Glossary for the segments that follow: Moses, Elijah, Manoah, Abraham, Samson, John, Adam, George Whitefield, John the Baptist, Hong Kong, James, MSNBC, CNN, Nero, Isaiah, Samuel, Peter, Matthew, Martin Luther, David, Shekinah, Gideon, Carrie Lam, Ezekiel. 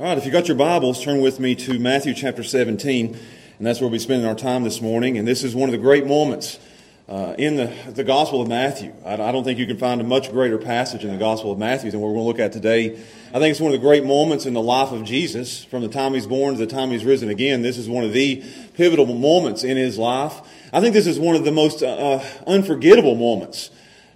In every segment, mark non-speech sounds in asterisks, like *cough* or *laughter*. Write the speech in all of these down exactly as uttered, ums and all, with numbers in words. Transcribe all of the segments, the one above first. All right, if you got your Bibles, turn with me to Matthew chapter seventeen, and that's where we'll be spending our time this morning. And this is one of the great moments uh, in the, the Gospel of Matthew. I, I don't think you can find a much greater passage in the Gospel of Matthew than what we're going to look at today. I think it's one of the great moments in the life of Jesus, from the time he's born to the time he's risen again. This is one of the pivotal moments in his life. I think this is one of the most uh, unforgettable moments.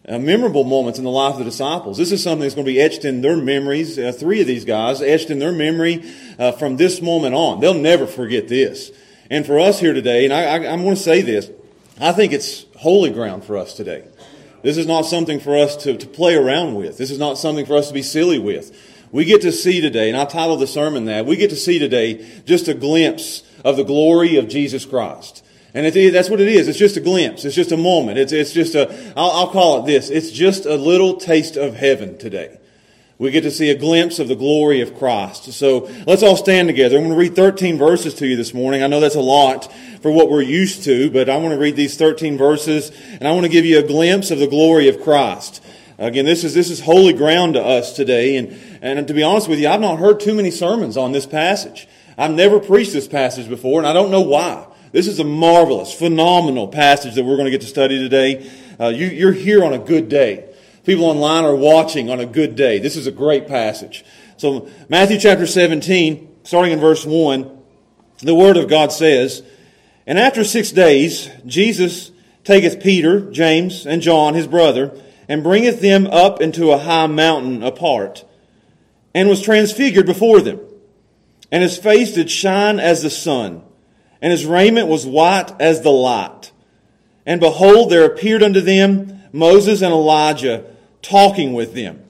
Uh, memorable moments in the life of the disciples. This is something that's going to be etched in their memories. Uh, three of these guys etched in their memory uh, from this moment on. They'll never forget this. And for us here today, and I, I, I'm going to say this, I think it's holy ground for us today. This is not something for us to, to play around with. This is not something for us to be silly with. We get to see today, and I titled the sermon that, we get to see today just a glimpse of the glory of Jesus Christ. And it, that's what it is. It's just a glimpse. It's just a moment. It's it's just a, I'll, I'll call it this. It's just a little taste of heaven today. We get to see a glimpse of the glory of Christ. So let's all stand together. I'm going to read thirteen verses to you this morning. I know that's a lot for what we're used to, but I want to read these thirteen verses, and I want to give you a glimpse of the glory of Christ. Again, this is this is holy ground to us today. And, and to be honest with you, I've not heard too many sermons on this passage. I've never preached this passage before, and I don't know why. This is a marvelous, phenomenal passage that we're going to get to study today. Uh, you, you're here on a good day. People online are watching on a good day. This is a great passage. So Matthew chapter seventeen, starting in verse one, the Word of God says, "And after six days, Jesus taketh Peter, James, and John, his brother, and bringeth them up into a high mountain apart, and was transfigured before them. And his face did shine as the sun, and his raiment was white as the light. And behold, there appeared unto them Moses and Elijah talking with them.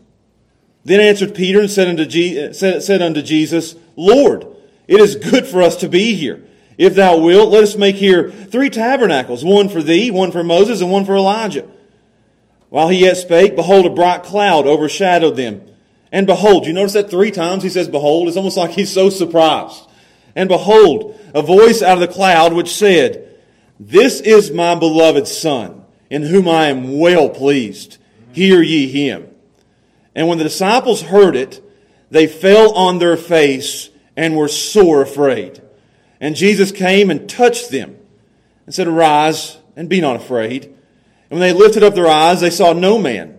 Then answered Peter and said unto, Je- said, said unto Jesus, Lord, it is good for us to be here. If thou wilt, let us make here three tabernacles, one for thee, one for Moses, and one for Elijah. While he yet spake, behold, a bright cloud overshadowed them. And behold," you notice that three times he says behold? It's almost like he's so surprised. "And behold, a voice out of the cloud which said, This is my beloved Son, in whom I am well pleased. Hear ye him. And when the disciples heard it, they fell on their face and were sore afraid. And Jesus came and touched them and said, Arise and be not afraid. And when they lifted up their eyes, they saw no man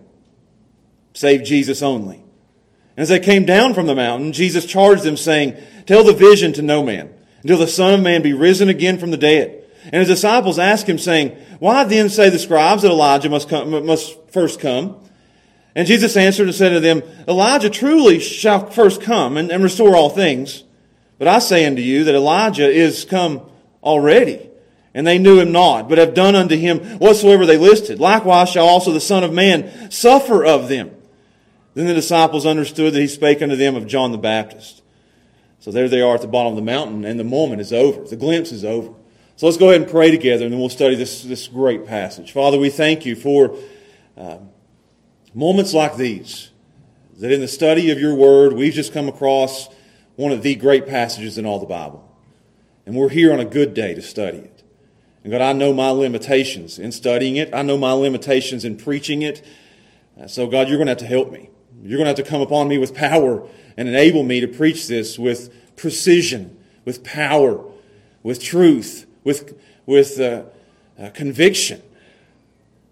save Jesus only. And as they came down from the mountain, Jesus charged them, saying, Tell the vision to no man, until the Son of Man be risen again from the dead. And his disciples asked him, saying, Why then say the scribes that Elijah must come, must first come? And Jesus answered and said to them, Elijah truly shall first come and, and restore all things. But I say unto you that Elijah is come already, and they knew him not, but have done unto him whatsoever they listed. Likewise shall also the Son of Man suffer of them. Then the disciples understood that he spake unto them of John the Baptist." So there they are at the bottom of the mountain, and the moment is over. The glimpse is over. So let's go ahead and pray together, and then we'll study this, this great passage. Father, we thank you for uh, moments like these, that in the study of your word, we've just come across one of the great passages in all the Bible. And we're here on a good day to study it. And God, I know my limitations in studying it. I know my limitations in preaching it. Uh, so God, you're going to have to help me. You're going to have to come upon me with power and enable me to preach this with precision, with power, with truth, with with uh, uh, conviction.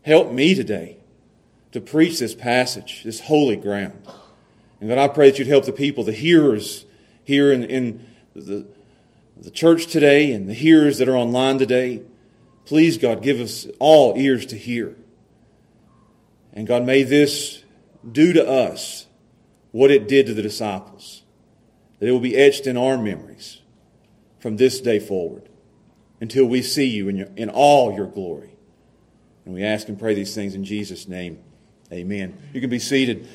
Help me today to preach this passage, this holy ground. And God, I pray that you'd help the people, the hearers here in, in the, the church today and the hearers that are online today. Please, God, give us all ears to hear. And God, may this do to us what it did to the disciples, that it will be etched in our memories from this day forward until we see you in, your, in all your glory. And we ask and pray these things in Jesus' name. Amen. You can be seated.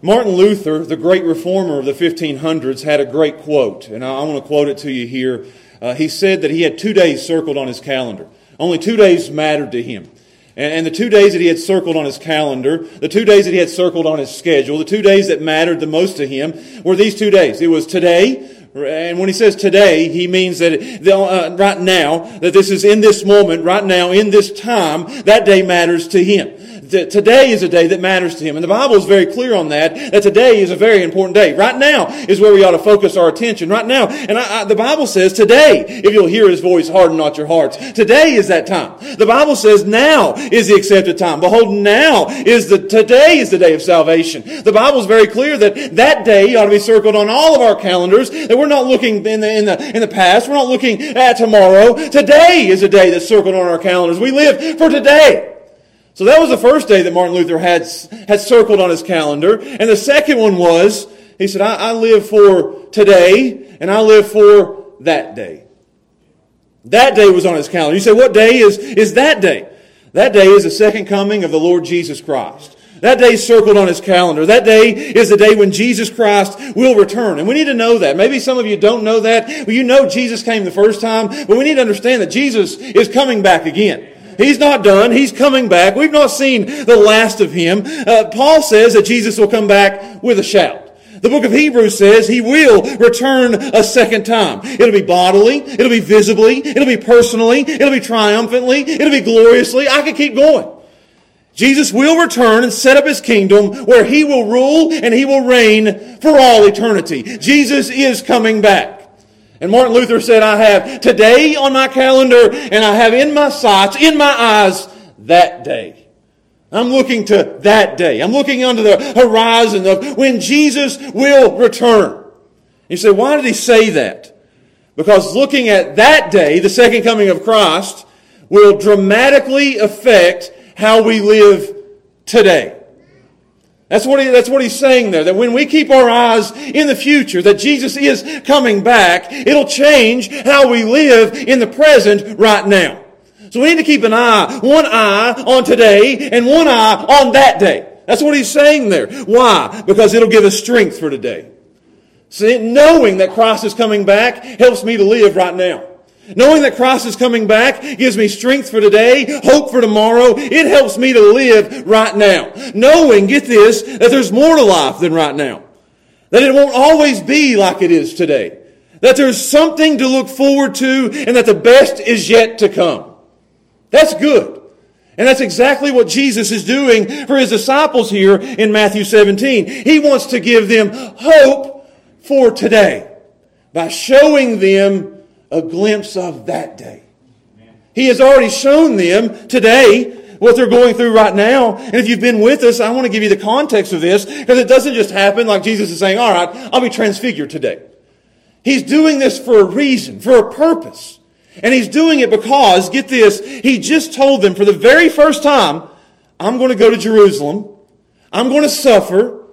Martin Luther, the great reformer of the fifteen hundreds, had a great quote, and I want to quote it to you here. Uh, he said that he had two days circled on his calendar. Only two days mattered to him. And the two days that he had circled on his calendar, the two days that he had circled on his schedule, the two days that mattered the most to him were these two days. It was today, and when he says today, he means that uh, right now, that this is in this moment, right now, in this time, that day matters to him. that today is a day that matters to him. And the Bible is very clear on that, that today is a very important day. Right now is where we ought to focus our attention. Right now. And I, I, the Bible says, today, if you'll hear his voice, harden not your hearts. Today is that time. The Bible says, now is the accepted time. Behold, now is the, today is the day of salvation. The Bible is very clear that that day ought to be circled on all of our calendars, that we're not looking in the, in the, in the past. We're not looking at tomorrow. Today is a day that's circled on our calendars. We live for today. So that was the first day that Martin Luther had, had circled on his calendar. And the second one was, he said, I, I live for today and I live for that day. That day was on his calendar. You say, what day is, is that day? That day is the second coming of the Lord Jesus Christ. That day is circled on his calendar. That day is the day when Jesus Christ will return. And we need to know that. Maybe some of you don't know that. Well, you know Jesus came the first time, but we need to understand that Jesus is coming back again. He's not done. He's coming back. We've not seen the last of him. Uh, Paul says that Jesus will come back with a shout. The book of Hebrews says he will return a second time. It'll be bodily. It'll be visibly. It'll be personally. It'll be triumphantly. It'll be gloriously. I could keep going. Jesus will return and set up his kingdom where he will rule and he will reign for all eternity. Jesus is coming back. And Martin Luther said, I have today on my calendar and I have in my sights, in my eyes, that day. I'm looking to that day. I'm looking onto the horizon of when Jesus will return. You say, why did he say that? Because looking at that day, the second coming of Christ, will dramatically affect how we live today. That's what he, that's what he's saying there, that when we keep our eyes in the future, that Jesus is coming back, it'll change how we live in the present right now. So we need to keep an eye, one eye on today and one eye on that day. That's what he's saying there. Why? Because it'll give us strength for today. See, knowing that Christ is coming back helps me to live right now. Knowing that Christ is coming back gives me strength for today, hope for tomorrow. It helps me to live right now. Knowing, get this, that there's more to life than right now. That it won't always be like it is today. That there's something to look forward to and that the best is yet to come. That's good. And that's exactly what Jesus is doing for his disciples here in Matthew seventeen. He wants to give them hope for today by showing them a glimpse of that day. He has already shown them today what they're going through right now. And if you've been with us, I want to give you the context of this because it doesn't just happen like Jesus is saying, all right, I'll be transfigured today. He's doing this for a reason, for a purpose. And he's doing it because, get this, he just told them for the very first time, I'm going to go to Jerusalem. I'm going to suffer.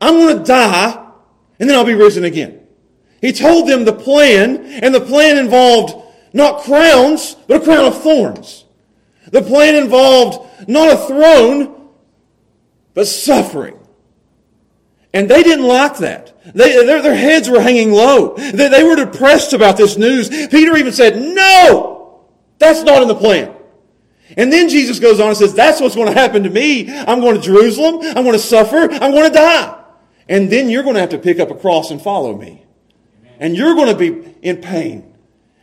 I'm going to die. And then I'll be risen again. He told them the plan, and the plan involved not crowns, but a crown of thorns. The plan involved not a throne, but suffering. And they didn't like that. They, their, their heads were hanging low. They, they were depressed about this news. Peter even said, no, that's not in the plan. And then Jesus goes on and says, that's what's going to happen to me. I'm going to Jerusalem. I'm going to suffer. I'm going to die. And then you're going to have to pick up a cross and follow me. And you're going to be in pain.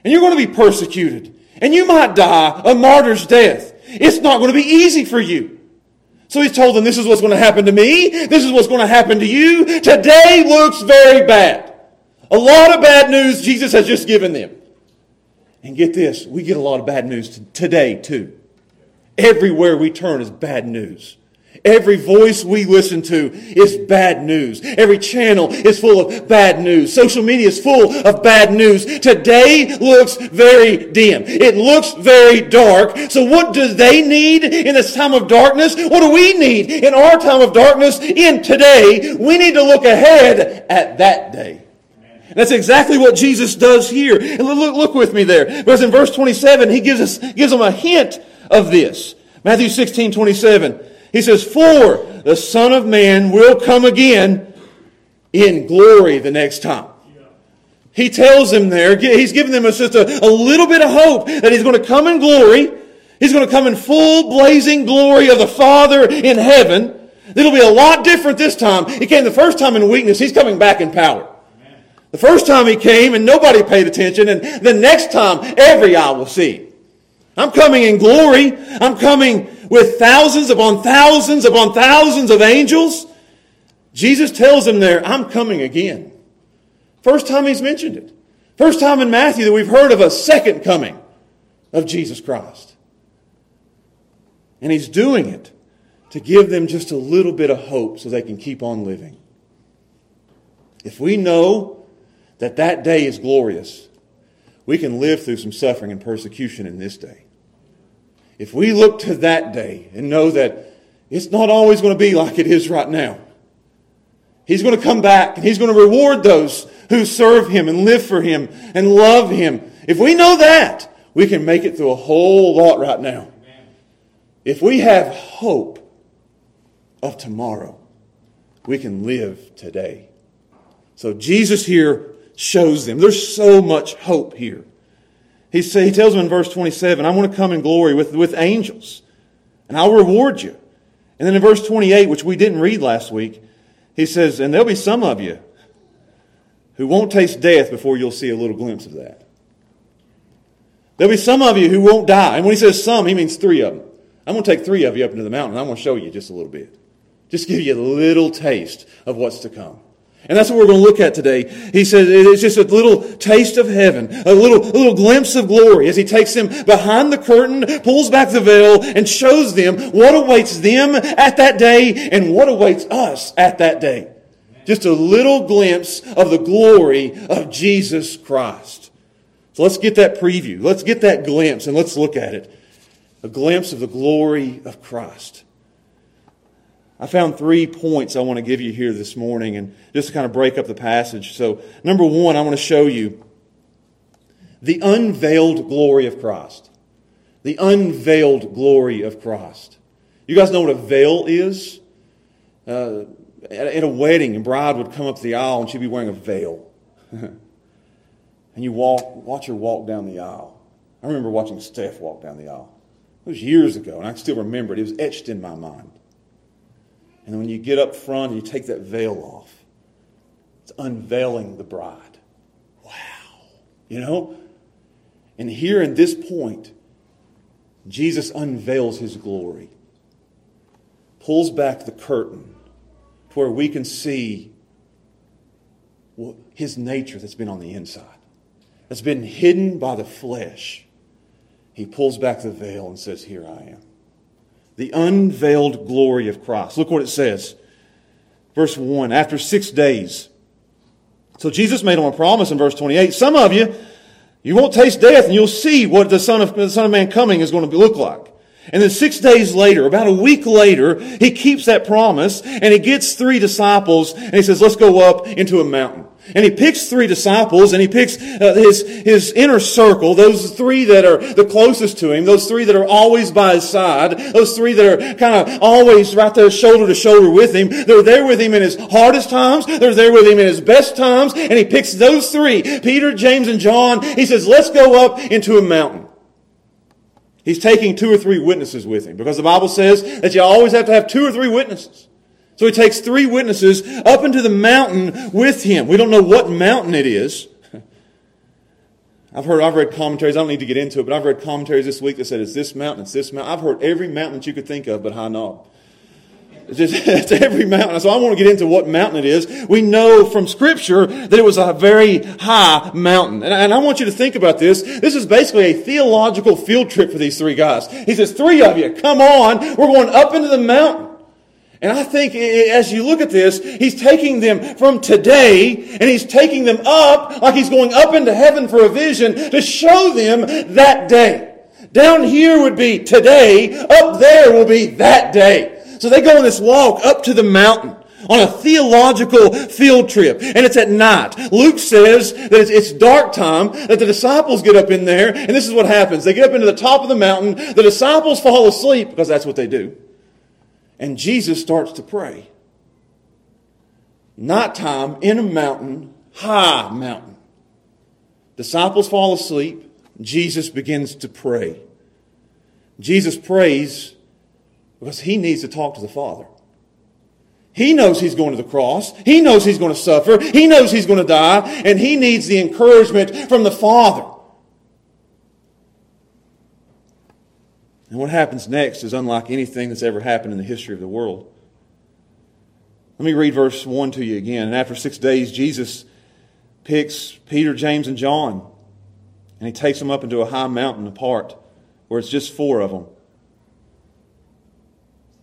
And you're going to be persecuted. And you might die a martyr's death. It's not going to be easy for you. So he's told them, this is what's going to happen to me. This is what's going to happen to you. Today looks very bad. A lot of bad news Jesus has just given them. And get this, we get a lot of bad news today too. Everywhere we turn is bad news. Every voice we listen to is bad news. Every channel is full of bad news. Social media is full of bad news. Today looks very dim. It looks very dark. So what do they need in this time of darkness? What do we need in our time of darkness in today? We need to look ahead at that day. And that's exactly what Jesus does here. And look, look with me there. Because in verse twenty-seven, he gives us gives them a hint of this. Matthew sixteen, twenty-seven. He says, for the Son of Man will come again in glory the next time. He tells them there, he's giving them just a, a little bit of hope that he's going to come in glory. He's going to come in full blazing glory of the Father in heaven. It'll be a lot different this time. He came the first time in weakness. He's coming back in power. Amen. The first time he came and nobody paid attention. And the next time, every eye will see. I'm coming in glory. I'm coming with thousands upon thousands upon thousands of angels. Jesus tells them there, I'm coming again. First time he's mentioned it. First time in Matthew that we've heard of a second coming of Jesus Christ. And he's doing it to give them just a little bit of hope so they can keep on living. If we know that that day is glorious, we can live through some suffering and persecution in this day. If we look to that day and know that it's not always going to be like it is right now. He's going to come back and he's going to reward those who serve him and live for him and love him. If we know that, we can make it through a whole lot right now. If we have hope of tomorrow, we can live today. So Jesus here shows them. There's so much hope here. He say, he tells them in verse twenty-seven, I'm going to come in glory with, with angels, and I'll reward you. And then in verse twenty-eight, which we didn't read last week, he says, and there'll be some of you who won't taste death before you'll see a little glimpse of that. There'll be some of you who won't die. And when he says some, he means three of them. I'm going to take three of you up into the mountain. I'm going to show you just a little bit. Just give you a little taste of what's to come. And that's what we're going to look at today. He says it's just a little taste of heaven, a little, a little glimpse of glory as he takes them behind the curtain, pulls back the veil, and shows them what awaits them at that day and what awaits us at that day. Just a little glimpse of the glory of Jesus Christ. So let's get that preview. Let's get that glimpse and let's look at it. A glimpse of the glory of Christ. I found three points I want to give you here this morning and just to kind of break up the passage. So, number one, I want to show you the unveiled glory of Christ. The unveiled glory of Christ. You guys know what a veil is? Uh, at, at a wedding, a bride would come up the aisle and she'd be wearing a veil. And you walk, watch her walk down the aisle. I remember watching Steph walk down the aisle. It was years ago, and I can still remember it. It was etched in my mind. And when you get up front and you take that veil off, it's unveiling the bride. Wow. You know? And here in this point, Jesus unveils his glory. Pulls back the curtain to where we can see his nature that's been on the inside. That's been hidden by the flesh. He pulls back the veil and says, here I am. The unveiled glory of Christ. Look what it says. Verse one, after six days. So Jesus made him a promise in verse twenty-eight. Some of you, you won't taste death and you'll see what the Son of, the Son of Man coming is going to look like. And then six days later, about a week later, he keeps that promise and he gets three disciples and he says, let's go up into a mountain. And he picks three disciples and he picks uh, his, his inner circle, those three that are the closest to him, those three that are always by his side, those three that are kind of always right there shoulder to shoulder with him. They're there with him in his hardest times. They're there with him in his best times. And he picks those three, Peter, James, and John. He says, let's go up into a mountain. He's taking two or three witnesses with him because the Bible says that you always have to have two or three witnesses. So he takes three witnesses up into the mountain with him. We don't know what mountain it is. I've heard, I've read commentaries. I don't need to get into it, but I've read commentaries this week that said it's this mountain, it's this mountain. I've heard every mountain that you could think of, but High Knob. It's, just, it's every mountain. So I want to get into what mountain it is. We know from Scripture that it was a very high mountain. And, and I want you to think about this. This is basically a theological field trip for these three guys. He says, three of you, come on. We're going up into the mountain. And I think as you look at this, he's taking them from today and he's taking them up like he's going up into heaven for a vision to show them that day. Down here would be today. Up there will be that day. So they go on this walk up to the mountain on a theological field trip. And it's at night. Luke says that it's dark time, that the disciples get up in there. And this is what happens. They get up into the top of the mountain. The disciples fall asleep because that's what they do. And Jesus starts to pray. Nighttime in a mountain, high mountain. Disciples fall asleep. Jesus begins to pray. Jesus prays because he needs to talk to the Father. He knows he's going to the cross. He knows he's going to suffer. He knows he's going to die. And he needs the encouragement from the Father. And what happens next is unlike anything that's ever happened in the history of the world. Let me read verse one to you again. And after six days, Jesus picks Peter, James, and John, and he takes them up into a high mountain apart where it's just four of them.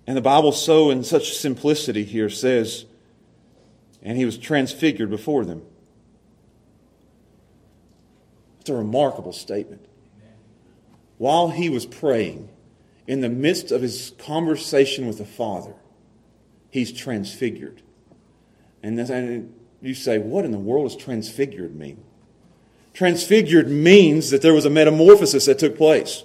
And the Bible, so in such simplicity here, says, and he was transfigured before them. It's a remarkable statement. While he was praying, in the midst of his conversation with the Father, he's transfigured. And, this, and you say, what in the world does transfigured mean? Transfigured means that there was a metamorphosis that took place.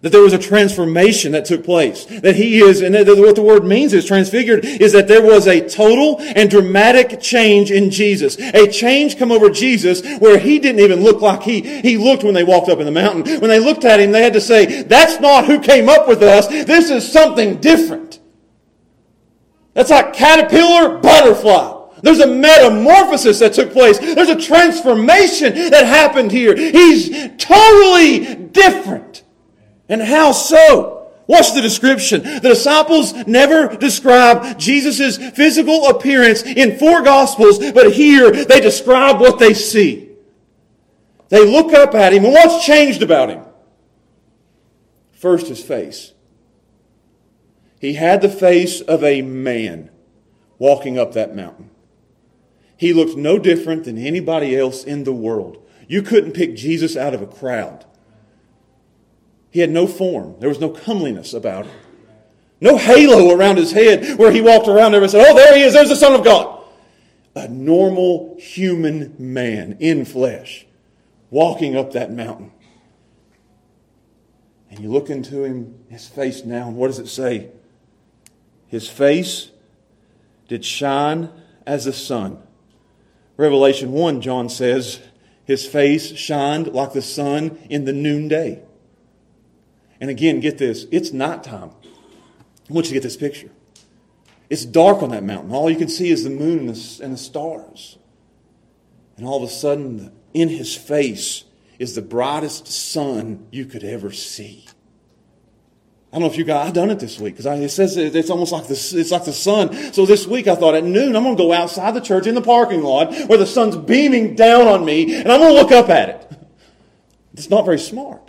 That there was a transformation that took place. That he is, and what the word means is transfigured, is that there was a total and dramatic change in Jesus. A change come over Jesus where he didn't even look like he, he looked when they walked up in the mountain. When they looked at him, they had to say, that's not who came up with us. This is something different. That's like caterpillar, butterfly. There's a metamorphosis that took place. There's a transformation that happened here. He's totally different. And how so? Watch the description. The disciples never describe Jesus' physical appearance in four Gospels, but here they describe what they see. They look up at him, and what's changed about him? First, his face. He had the face of a man walking up that mountain. He looked no different than anybody else in the world. You couldn't pick Jesus out of a crowd. He had no form. There was no comeliness about him. No halo around his head where he walked around and said, oh, there he is, there's the Son of God. A normal human man in flesh walking up that mountain. And you look into him, his face now, and what does it say? His face did shine as the sun. Revelation one, John says, his face shined like the sun in the noonday. And again, get this, it's nighttime. I want you to get this picture. It's dark on that mountain. All you can see is the moon and the, and the stars. And all of a sudden, in his face is the brightest sun you could ever see. I don't know if you guys, I've done it this week, because it says it's almost like the, it's like the sun. So this week I thought at noon, I'm going to go outside the church in the parking lot where the sun's beaming down on me, and I'm going to look up at it. It's not very smart.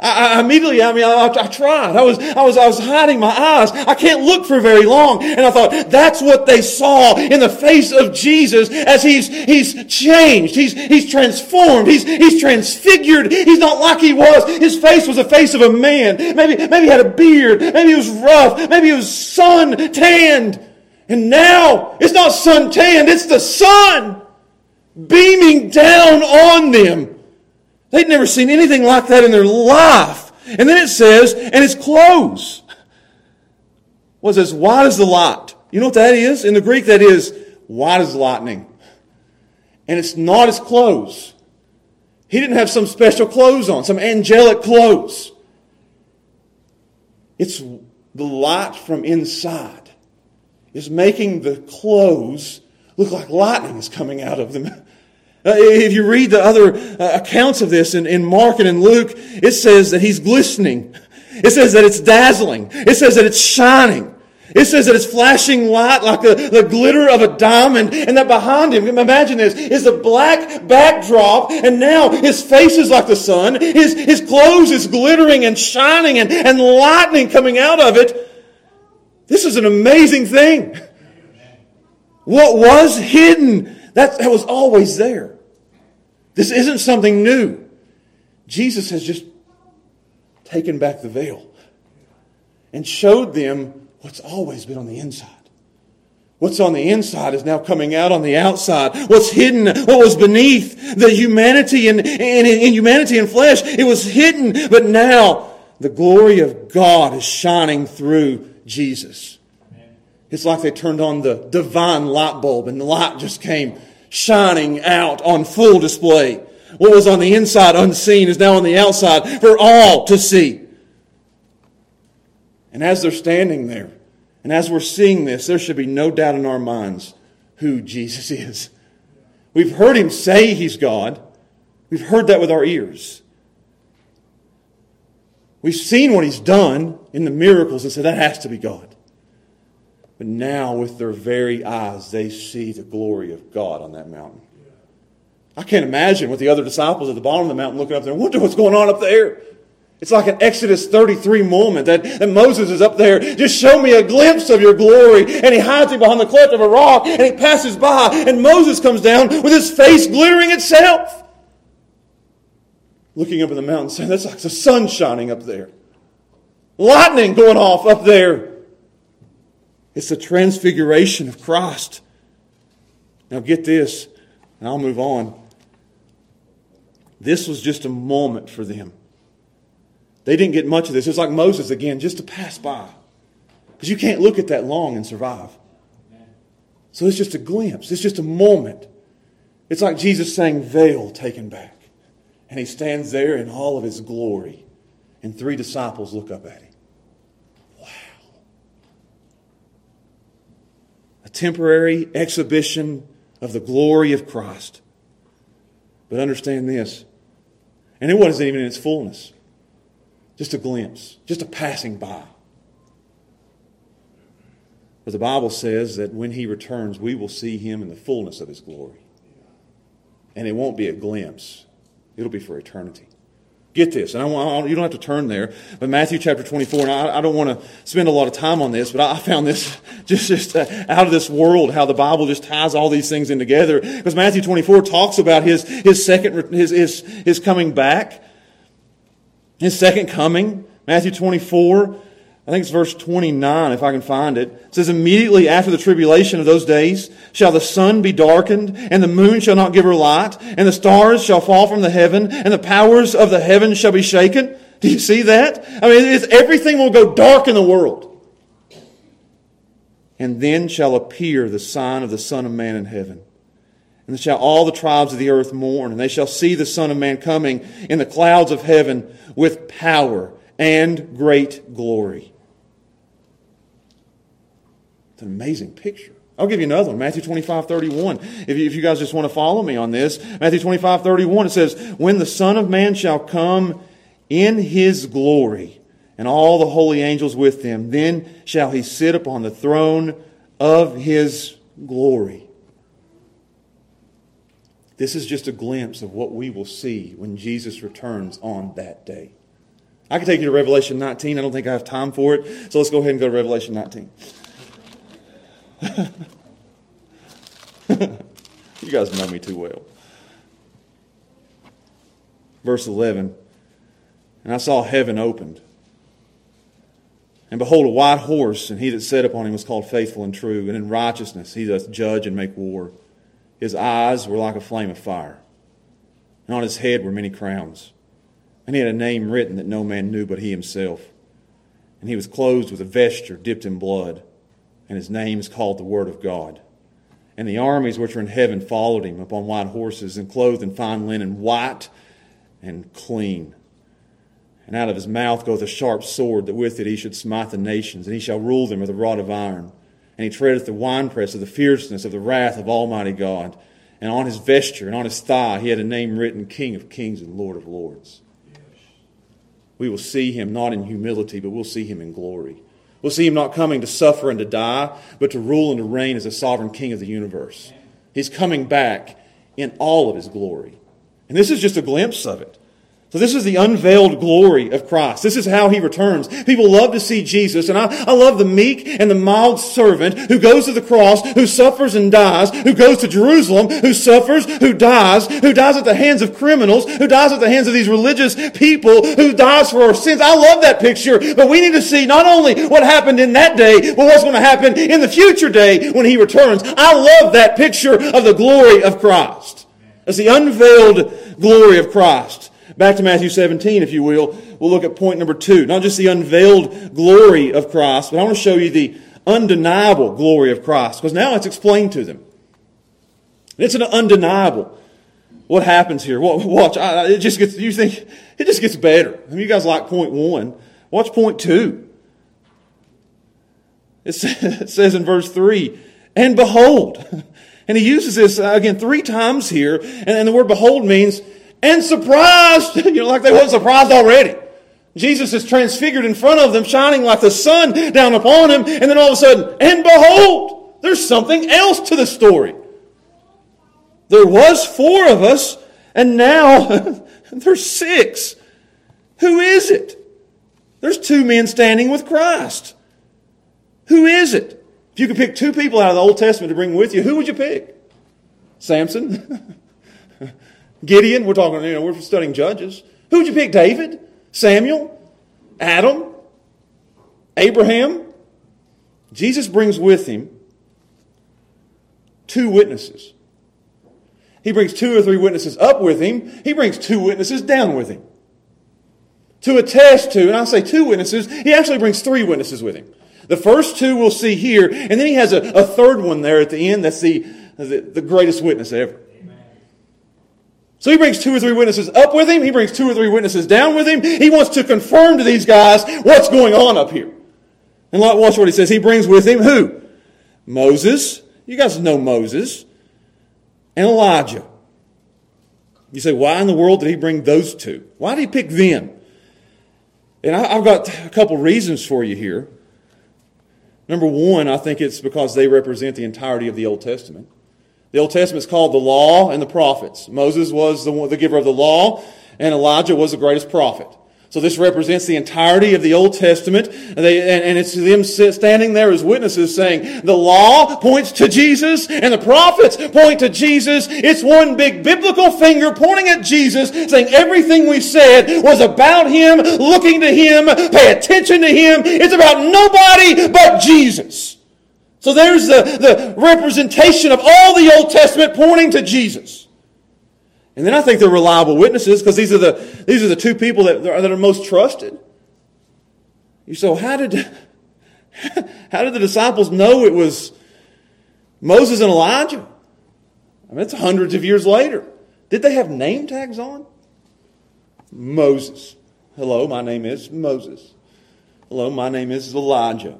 I, I immediately, I mean, I, I tried. I was, I was, I was hiding my eyes. I can't look for very long. And I thought, that's what they saw in the face of Jesus as he's, he's changed. He's, he's transformed. He's, he's transfigured. He's not like he was. His face was the face of a man. Maybe, maybe he had a beard. Maybe he was rough. Maybe he was sun tanned. And now it's not sun tanned. It's the sun beaming down on them. They'd never seen anything like that in their life. And then it says, and his clothes was as white as the light. You know what that is? In the Greek, that is white as lightning. And it's not his clothes. He didn't have some special clothes on, some angelic clothes. It's the light from inside is making the clothes look like lightning is coming out of them. Uh, if you read the other uh, accounts of this in, in Mark and in Luke, it says that he's glistening. It says that it's dazzling. It says that it's shining. It says that it's flashing light like the, the glitter of a diamond. And that behind him, imagine this, is a black backdrop. And now his face is like the sun. His, his clothes is glittering and shining and, and lightning coming out of it. This is an amazing thing. What was hidden, that, that was always there. This isn't something new. Jesus has just taken back the veil and showed them what's always been on the inside. What's on the inside is now coming out on the outside. What's hidden, what was beneath the humanity and in, in, in humanity and flesh, it was hidden. But now the glory of God is shining through Jesus. It's like they turned on the divine light bulb and the light just came shining out on full display. What was on the inside unseen is now on the outside for all to see. And as they're standing there, and as we're seeing this, there should be no doubt in our minds who Jesus is. We've heard him say he's God. We've heard that with our ears. We've seen what he's done in the miracles and said, that has to be God. But now with their very eyes, they see the glory of God on that mountain. I can't imagine what the other disciples at the bottom of the mountain looking up there and wonder what's going on up there. It's like an Exodus thirty-three moment that, that Moses is up there. Just show me a glimpse of your glory. And he hides it behind the cleft of a rock and he passes by. And Moses comes down with his face glittering itself, looking up in the mountain saying, that's like the sun shining up there. Lightning going off up there. It's the transfiguration of Christ. Now get this, and I'll move on. This was just a moment for them. They didn't get much of this. It's like Moses again, just to pass by. Because you can't look at that long and survive. So it's just a glimpse. It's just a moment. It's like Jesus saying, veil taken back. And he stands there in all of his glory. And three disciples look up at him. Wow. A temporary exhibition of the glory of Christ. But understand this. And it wasn't even in its fullness. Just a glimpse. Just a passing by. But the Bible says that when he returns, we will see him in the fullness of his glory. And it won't be a glimpse. It'll be for eternity. Get this. And I want, you don't have to turn there. But Matthew chapter twenty-four, and I, I don't want to spend a lot of time on this, but I found this just, just out of this world, how the Bible just ties all these things in together. Because Matthew twenty-four talks about his, his, second, his, his, his coming back. His second coming, Matthew twenty-four, I think it's verse twenty-nine, if I can find it. It says, immediately after the tribulation of those days shall the sun be darkened, and the moon shall not give her light, and the stars shall fall from the heaven, and the powers of the heaven shall be shaken. Do you see that? I mean, it's, everything will go dark in the world. And then shall appear the sign of the Son of Man in heaven. And shall all the tribes of the earth mourn, and they shall see the Son of Man coming in the clouds of heaven with power and great glory. It's an amazing picture. I'll give you another one, Matthew twenty-five, thirty-one. If you, if you guys just want to follow me on this, Matthew twenty-five, thirty-one, it says, when the Son of Man shall come in his glory, and all the holy angels with him, then shall he sit upon the throne of his glory. This is just a glimpse of what we will see when Jesus returns on that day. I can take you to Revelation nineteen. I don't think I have time for it. So let's go ahead and go to Revelation nineteen. You guys know me too well. Verse eleven. And I saw heaven opened. And behold, a white horse, and he that sat upon him was called Faithful and True. And in righteousness he doth judge and make war. His eyes were like a flame of fire, and on his head were many crowns. And he had a name written that no man knew but he himself. And he was clothed with a vesture dipped in blood, and his name is called the Word of God. And the armies which are in heaven followed him upon white horses, and clothed in fine linen, white and clean. And out of his mouth goeth a sharp sword, that with it he should smite the nations, and he shall rule them with a rod of iron. And he treadeth the winepress of the fierceness of the wrath of Almighty God. And on his vesture and on his thigh he had a name written, King of Kings and Lord of Lords. Yes. We will see him not in humility, but we'll see him in glory. We'll see him not coming to suffer and to die, but to rule and to reign as a sovereign King of the universe. Amen. He's coming back in all of his glory. And this is just a glimpse of it. So this is the unveiled glory of Christ. This is how he returns. People love to see Jesus. And I, I love the meek and the mild servant who goes to the cross, who suffers and dies, who goes to Jerusalem, who suffers, who dies, who dies at the hands of criminals, who dies at the hands of these religious people, who dies for our sins. I love that picture. But we need to see not only what happened in that day, but what's going to happen in the future day when he returns. I love that picture of the glory of Christ. That's the unveiled glory of Christ. Back to Matthew seventeen, if you will. We'll look at point number two. Not just the unveiled glory of Christ, but I want to show you the undeniable glory of Christ. Because now it's explained to them. It's an undeniable. What happens here? Watch. It just gets, you think, it just gets better. I mean, you guys like point one. Watch point two. It says in verse three, and behold. And he uses this, again, three times here. And the word behold means... and surprised, you know, like they weren't surprised already. Jesus is transfigured in front of them, shining like the sun down upon him. And then all of a sudden, and behold, there's something else to the story. There was four of us, and now there's six. Who is it? There's two men standing with Christ. Who is it? If you could pick two people out of the Old Testament to bring with you, who would you pick? Samson? Gideon? We're talking, you know, we're studying Judges. Who would you pick? David? Samuel, Adam, Abraham. Jesus brings with him two witnesses. He brings two or three witnesses up with him. He brings two witnesses down with him. To attest to, and I say two witnesses, he actually brings three witnesses with him. The first two we'll see here, and then he has a, a third one there at the end that's the, the, the greatest witness ever. So he brings two or three witnesses up with him. He brings two or three witnesses down with him. He wants to confirm to these guys what's going on up here. And watch what he says. He brings with him who? Moses. You guys know Moses. And Elijah. You say, why in the world did he bring those two? Why did he pick them? And I've got a couple reasons for you here. Number one, I think it's because they represent the entirety of the Old Testament. The Old Testament is called the Law and the Prophets. Moses was the, the giver of the Law, and Elijah was the greatest prophet. So this represents the entirety of the Old Testament, and, they, and, and it's them standing there as witnesses saying, the Law points to Jesus, and the Prophets point to Jesus. It's one big biblical finger pointing at Jesus, saying everything we said was about Him, looking to Him, pay attention to Him. It's about nobody but Jesus. So there's the, the representation of all the Old Testament pointing to Jesus. And then I think they're reliable witnesses because these are the these are the two people that are, that are most trusted. You say, well, how did how did the disciples know it was Moses and Elijah? I mean, it's hundreds of years later. Did they have name tags on? Moses. Hello, my name is Moses. Hello, my name is Elijah.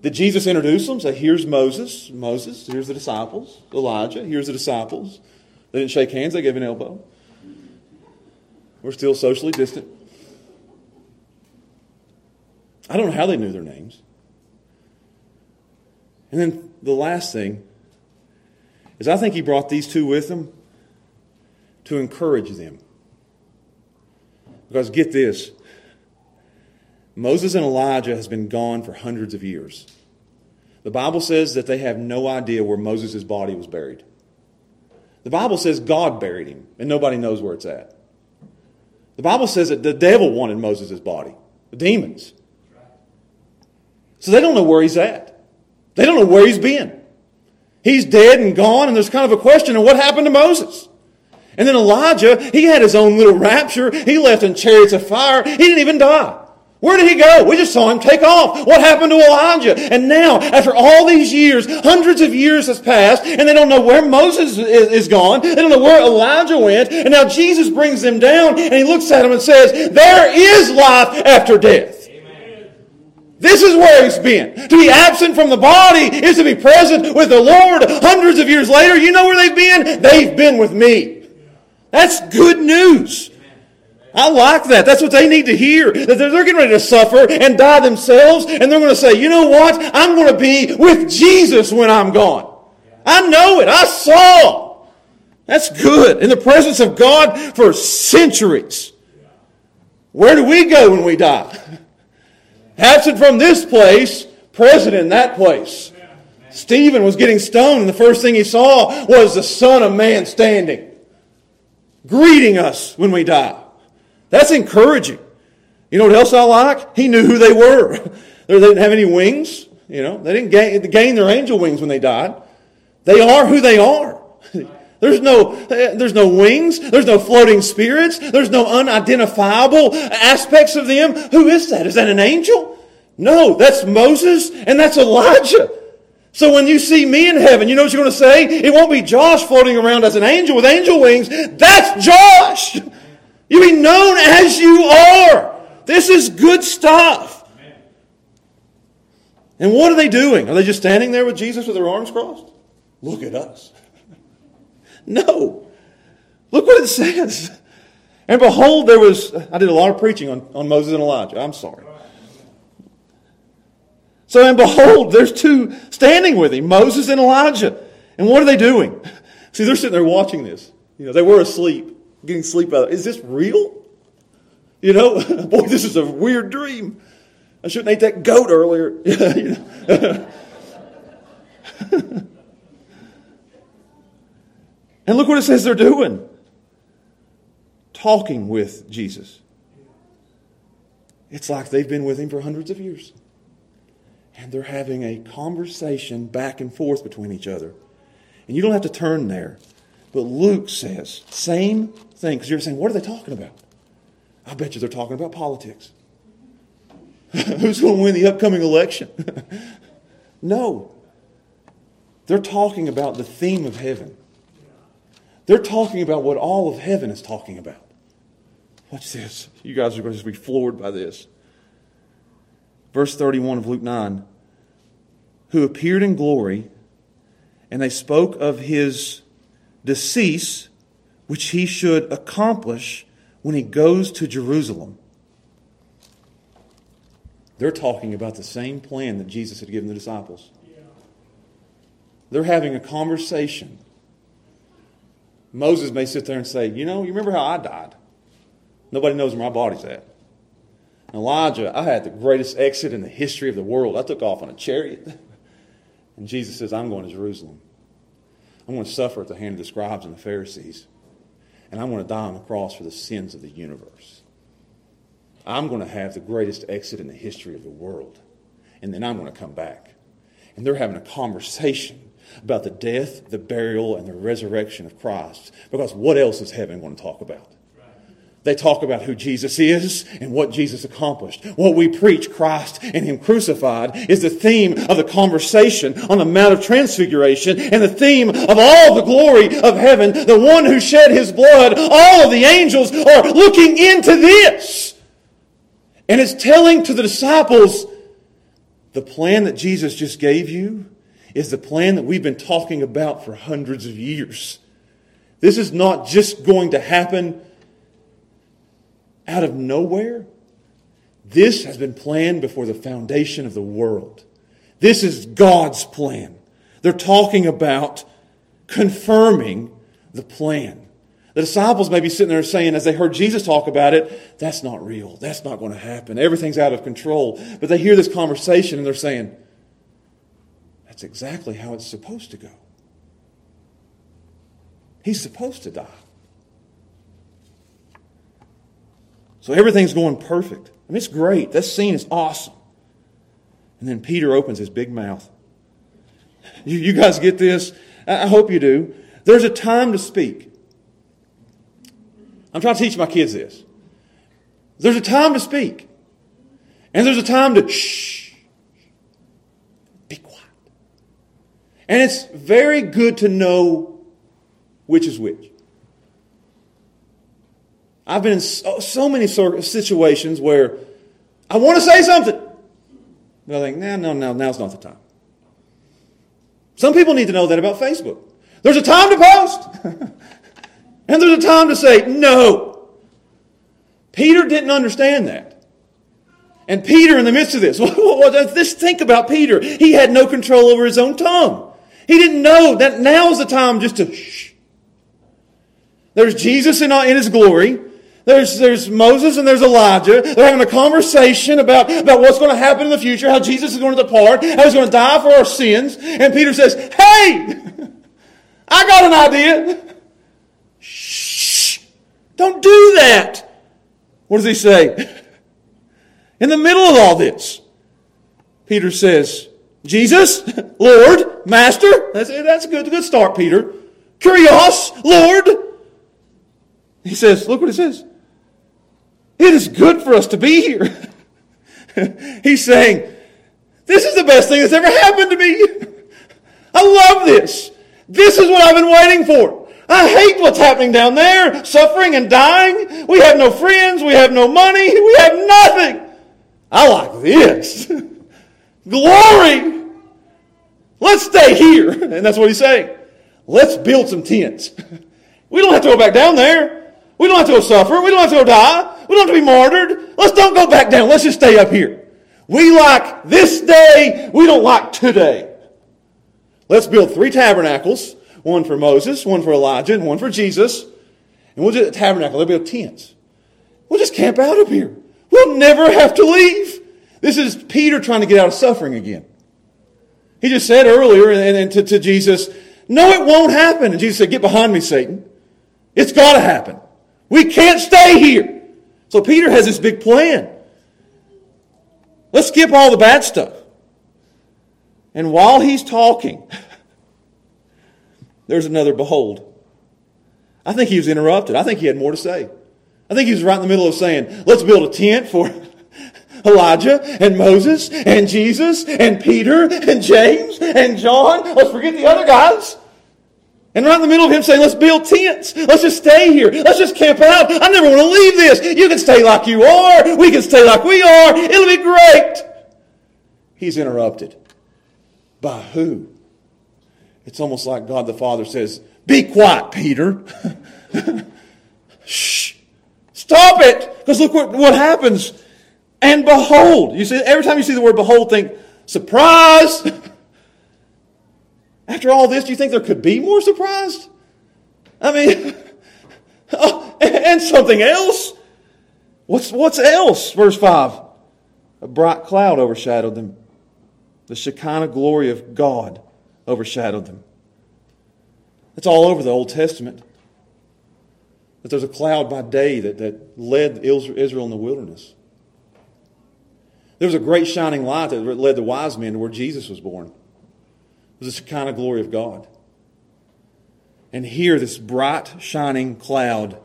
Did Jesus introduce them? Say, here's Moses. Moses, here's the disciples. Elijah, here's the disciples. They didn't shake hands, they gave an elbow. We're still socially distant. I don't know how they knew their names. And then the last thing is I think he brought these two with him to encourage them. Because get this. Moses and Elijah has been gone for hundreds of years. The Bible says that they have no idea where Moses' body was buried. The Bible says God buried him, and nobody knows where it's at. The Bible says that the devil wanted Moses' body, the demons. So they don't know where he's at. They don't know where he's been. He's dead and gone, and there's kind of a question of what happened to Moses. And then Elijah, he had his own little rapture. He left in chariots of fire. He didn't even die. Where did he go? We just saw him take off. What happened to Elijah? And now, after all these years, hundreds of years has passed, and they don't know where Moses is gone. They don't know where Elijah went. And now Jesus brings them down, and he looks at them and says, there is life after death. Amen. This is where he's been. To be absent from the body is to be present with the Lord. Hundreds of years later, you know where they've been? They've been with me. That's good news. I like that. That's what they need to hear. That they're getting ready to suffer and die themselves, and they're going to say, you know what? I'm going to be with Jesus when I'm gone. I know it. I saw. That's good. In the presence of God for centuries. Where do we go when we die? Absent from this place, present in that place. Stephen was getting stoned, and the first thing he saw was the Son of Man standing, greeting us when we die. That's encouraging. You know what else I like? He knew who they were. They didn't have any wings. You know, they didn't gain, gain their angel wings when they died. They are who they are. There's no, there's no wings. There's no floating spirits. There's no unidentifiable aspects of them. Who is that? Is that an angel? No, that's Moses and that's Elijah. So when you see me in heaven, you know what you're going to say? It won't be Josh floating around as an angel with angel wings. That's Josh! You be known as you are. This is good stuff. Amen. And what are they doing? Are they just standing there with Jesus with their arms crossed? Look at us. No. Look what it says. And behold, there was... I did a lot of preaching on, on Moses and Elijah. I'm sorry. So, and behold, there's two standing with him, Moses and Elijah. And what are they doing? See, they're sitting there watching this. You know, they were asleep, getting sleep out of it. Is this real? You know, boy, this is a weird dream. I shouldn't ate that goat earlier. You know? *laughs* And look what it says they're doing. Talking with Jesus. It's like they've been with him for hundreds of years. And they're having a conversation back and forth between each other. And you don't have to turn there. But Luke says, same thing. Because you're saying, what are they talking about? I bet you they're talking about politics. Who's going to win the upcoming election? No. They're talking about the theme of heaven. They're talking about what all of heaven is talking about. Watch this. You guys are going to be floored by this. Verse thirty-one of Luke nine. Who appeared in glory, and they spoke of his decease, which he should accomplish when he goes to Jerusalem. They're talking about the same plan that Jesus had given the disciples. They're having a conversation. Moses may sit there and say, you know, you remember how I died? Nobody knows where my body's at. And Elijah, I had the greatest exit in the history of the world. I took off on a chariot. And Jesus says, I'm going to Jerusalem. I'm going to suffer at the hand of the scribes and the Pharisees. And I'm going to die on the cross for the sins of the universe. I'm going to have the greatest exit in the history of the world. And then I'm going to come back. And they're having a conversation about the death, the burial, and the resurrection of Christ. Because what else is heaven going to talk about? They talk about who Jesus is and what Jesus accomplished. What we preach, Christ and Him crucified, is the theme of the conversation on the Mount of Transfiguration and the theme of all the glory of heaven. The one who shed His blood, all of the angels are looking into this. And it's telling to the disciples, the plan that Jesus just gave you is the plan that we've been talking about for hundreds of years. This is not just going to happen out of nowhere. This has been planned before the foundation of the world. This is God's plan. They're talking about confirming the plan. The disciples may be sitting there saying, as they heard Jesus talk about it, that's not real. That's not going to happen. Everything's out of control. But they hear this conversation and they're saying, that's exactly how it's supposed to go. He's supposed to die. So everything's going perfect. I mean, it's great. That scene is awesome. And then Peter opens his big mouth. You, you guys get this? I hope you do. There's a time to speak. I'm trying to teach my kids this. There's a time to speak. And there's a time to shh. Be quiet. And it's very good to know which is which. I've been in so, so many situations where I want to say something. But I think, no, no, no, now's not the time. Some people need to know that about Facebook. There's a time to post. And there's a time to say, no. Peter didn't understand that. And Peter, in the midst of this, just think about Peter. He had no control over his own tongue. He didn't know that now's the time just to shh. There's Jesus in His glory. There's, there's Moses and there's Elijah. They're having a conversation about, about what's going to happen in the future, how Jesus is going to depart, how He's going to die for our sins. And Peter says, hey, I got an idea. Shh, don't do that. What does he say? In the middle of all this, Peter says, Jesus, Lord, Master. That's, that's a good, good start, Peter. Kyrios, Lord. He says, look what he says. It is good for us to be here. He's saying, this is the best thing that's ever happened to me. I love this. This is what I've been waiting for. I hate what's happening down there, suffering and dying. We have no friends. We have no money. We have nothing. I like this. Glory. Let's stay here. And that's what he's saying. Let's build some tents. We don't have to go back down there. We don't have to go suffer. We don't have to go die. We don't have to be martyred. Let's don't go back down. Let's just stay up here. We like this day. We don't like today. Let's build three tabernacles. One for Moses, one for Elijah, and one for Jesus. And we'll do a tabernacle. There'll be tents. We'll just camp out up here. We'll never have to leave. This is Peter trying to get out of suffering again. He just said earlier and, and to, to Jesus, no, it won't happen. And Jesus said, get behind me, Satan. It's got to happen. We can't stay here. So Peter has this big plan. Let's skip all the bad stuff. And while he's talking, there's another behold. I think he was interrupted. I think he had more to say. I think he was right in the middle of saying, let's build a tent for Elijah and Moses and Jesus and Peter and James and John. Let's forget the other guys. And right in the middle of him saying, let's build tents. Let's just stay here. Let's just camp out. I never want to leave this. You can stay like you are. We can stay like we are. It'll be great. He's interrupted. By who? It's almost like God the Father says, be quiet, Peter. Shh. Stop it. Because look what, what happens. And behold. You see, every time you see the word behold, think, surprise. After all this, do you think there could be more surprise? I mean, oh, and something else. What's, what's else? Verse five. A bright cloud overshadowed them. The Shekinah glory of God overshadowed them. It's all over the Old Testament. That there's a cloud by day that, that led Israel in the wilderness. There was a great shining light that led the wise men to where Jesus was born. It was the Shekinah glory of God. And here this bright shining cloud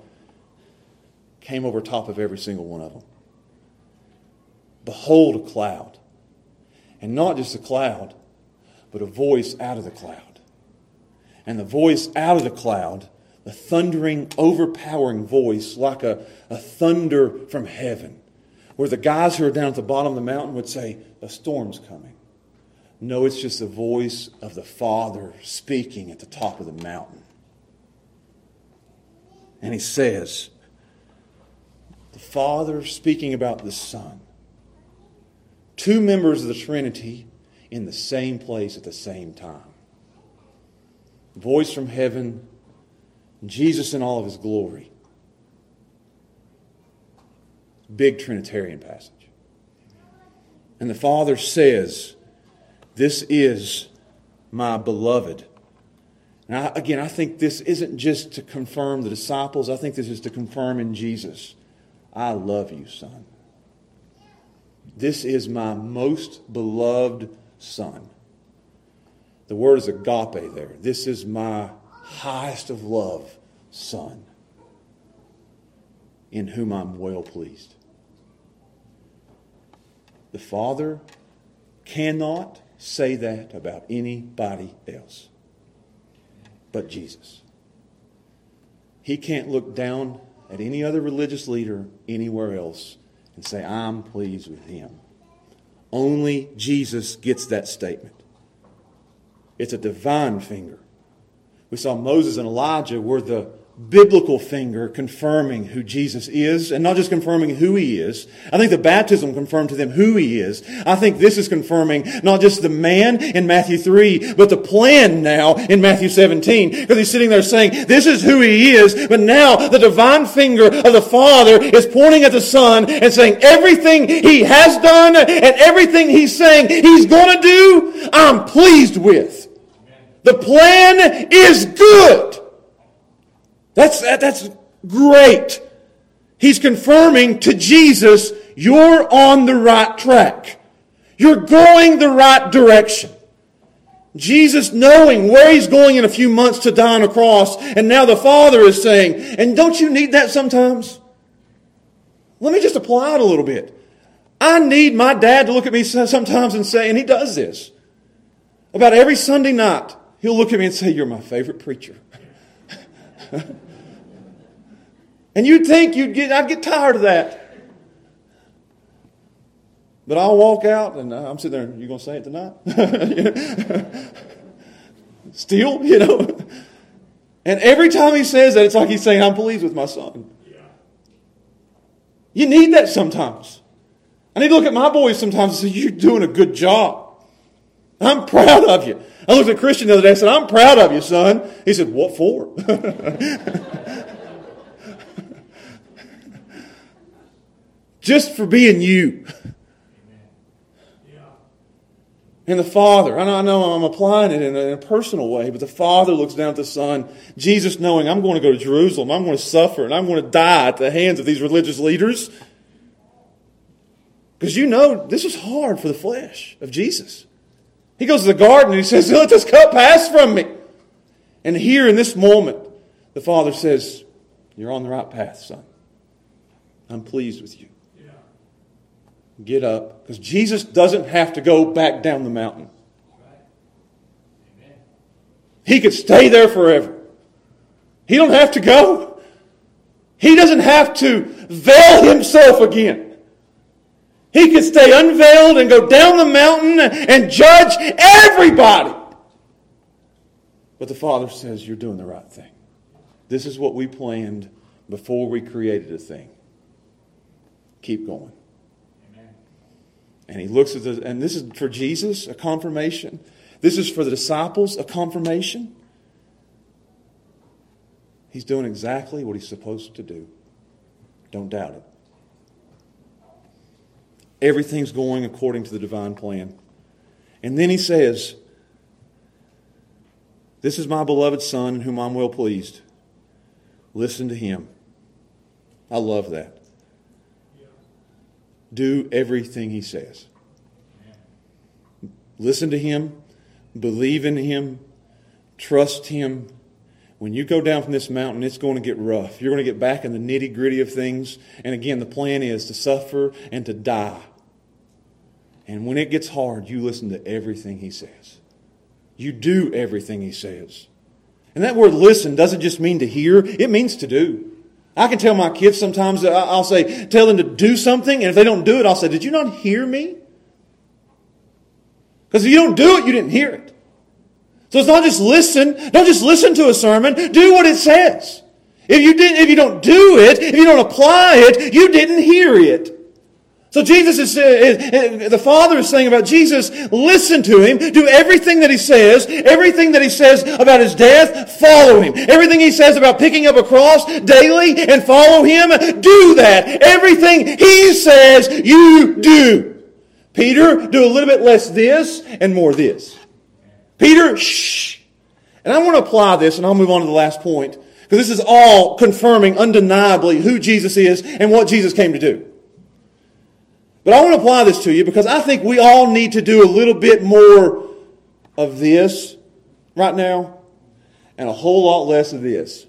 came over top of every single one of them. Behold a cloud. And not just a cloud, but a voice out of the cloud. And the voice out of the cloud, the thundering, overpowering voice like a, a thunder from heaven, where the guys who are down at the bottom of the mountain would say, a storm's coming. No, it's just the voice of the Father speaking at the top of the mountain. And he says, the Father speaking about the Son. Two members of the Trinity in the same place at the same time. Voice from heaven, Jesus in all of his glory. Big Trinitarian passage. And the Father says, this is my beloved. And I, again, I think this isn't just to confirm the disciples. I think this is to confirm in Jesus. I love you, Son. This is my most beloved Son. The word is agape there. This is my highest of love, Son, in whom I'm well pleased. The Father cannot say that about anybody else but Jesus. He can't look down at any other religious leader anywhere else and say, I'm pleased with him. Only Jesus gets that statement. It's a divine finger. We saw Moses and Elijah were the biblical finger confirming who Jesus is, and not just confirming who he is. I think the baptism confirmed to them who he is. I think this is confirming not just the man in Matthew three, but the plan now in Matthew seventeen. Because he's sitting there saying, this is who he is, but now the divine finger of the Father is pointing at the Son and saying, everything he has done and everything he's saying he's going to do, I'm pleased with. The plan is good. That's, that's great. He's confirming to Jesus, you're on the right track. You're going the right direction. Jesus knowing where he's going in a few months to die on a cross, and now the Father is saying, and don't you need that sometimes? Let me just apply it a little bit. I need my dad to look at me sometimes and say, and he does this. About every Sunday night, he'll look at me and say, you're my favorite preacher. And you'd think you'd get, I'd get tired of that. But I'll walk out and I'm sitting there, you going to say it tonight? Still, you know. And every time he says that, it's like he's saying, I'm pleased with my son. You need that sometimes. I need to look at my boys sometimes and say, you're doing a good job. I'm proud of you. I looked at Christian the other day and said, I'm proud of you, son. He said, what for? Just for being you. And the Father, I know, I know I'm applying it in a, in a personal way, but the Father looks down at the Son, Jesus knowing, I'm going to go to Jerusalem, I'm going to suffer, and I'm going to die at the hands of these religious leaders. Because you know, this is hard for the flesh of Jesus. He goes to the garden and he says, let this cup pass from me. And here in this moment, the Father says, you're on the right path, son. I'm pleased with you. Get up, because Jesus doesn't have to go back down the mountain. He could stay there forever. He don't have to go. He doesn't have to veil himself again. He could stay unveiled and go down the mountain and judge everybody. But the Father says, you're doing the right thing. This is what we planned before we created a thing. Keep going. And he looks at the, and this is for Jesus, a confirmation. This is for the disciples, a confirmation. He's doing exactly what he's supposed to do. Don't doubt it. Everything's going according to the divine plan. And then he says, this is my beloved Son in whom I'm well pleased. Listen to him. I love that. Do everything he says. Listen to him. Believe in him. Trust him. When you go down from this mountain, it's going to get rough. You're going to get back in the nitty-gritty of things. And again, the plan is to suffer and to die. And when it gets hard, you listen to everything he says. You do everything he says. And that word listen doesn't just mean to hear. It means to do. I can tell my kids sometimes, that I'll say, tell them to do something, and if they don't do it, I'll say, did you not hear me? Because if you don't do it, you didn't hear it. So it's not just listen. Don't just listen to a sermon. Do what it says. If you didn't, if you don't do it, if you don't apply it, you didn't hear it. So Jesus is, uh, the Father is saying about Jesus, listen to him, do everything that he says, everything that he says about his death, follow him. Everything he says about picking up a cross daily and follow him, do that. Everything he says, you do. Peter, do a little bit less this and more this. Peter, shh. And I want to apply this, and I'll move on to the last point, because this is all confirming undeniably who Jesus is and what Jesus came to do. But I want to apply this to you because I think we all need to do a little bit more of this right now and a whole lot less of this.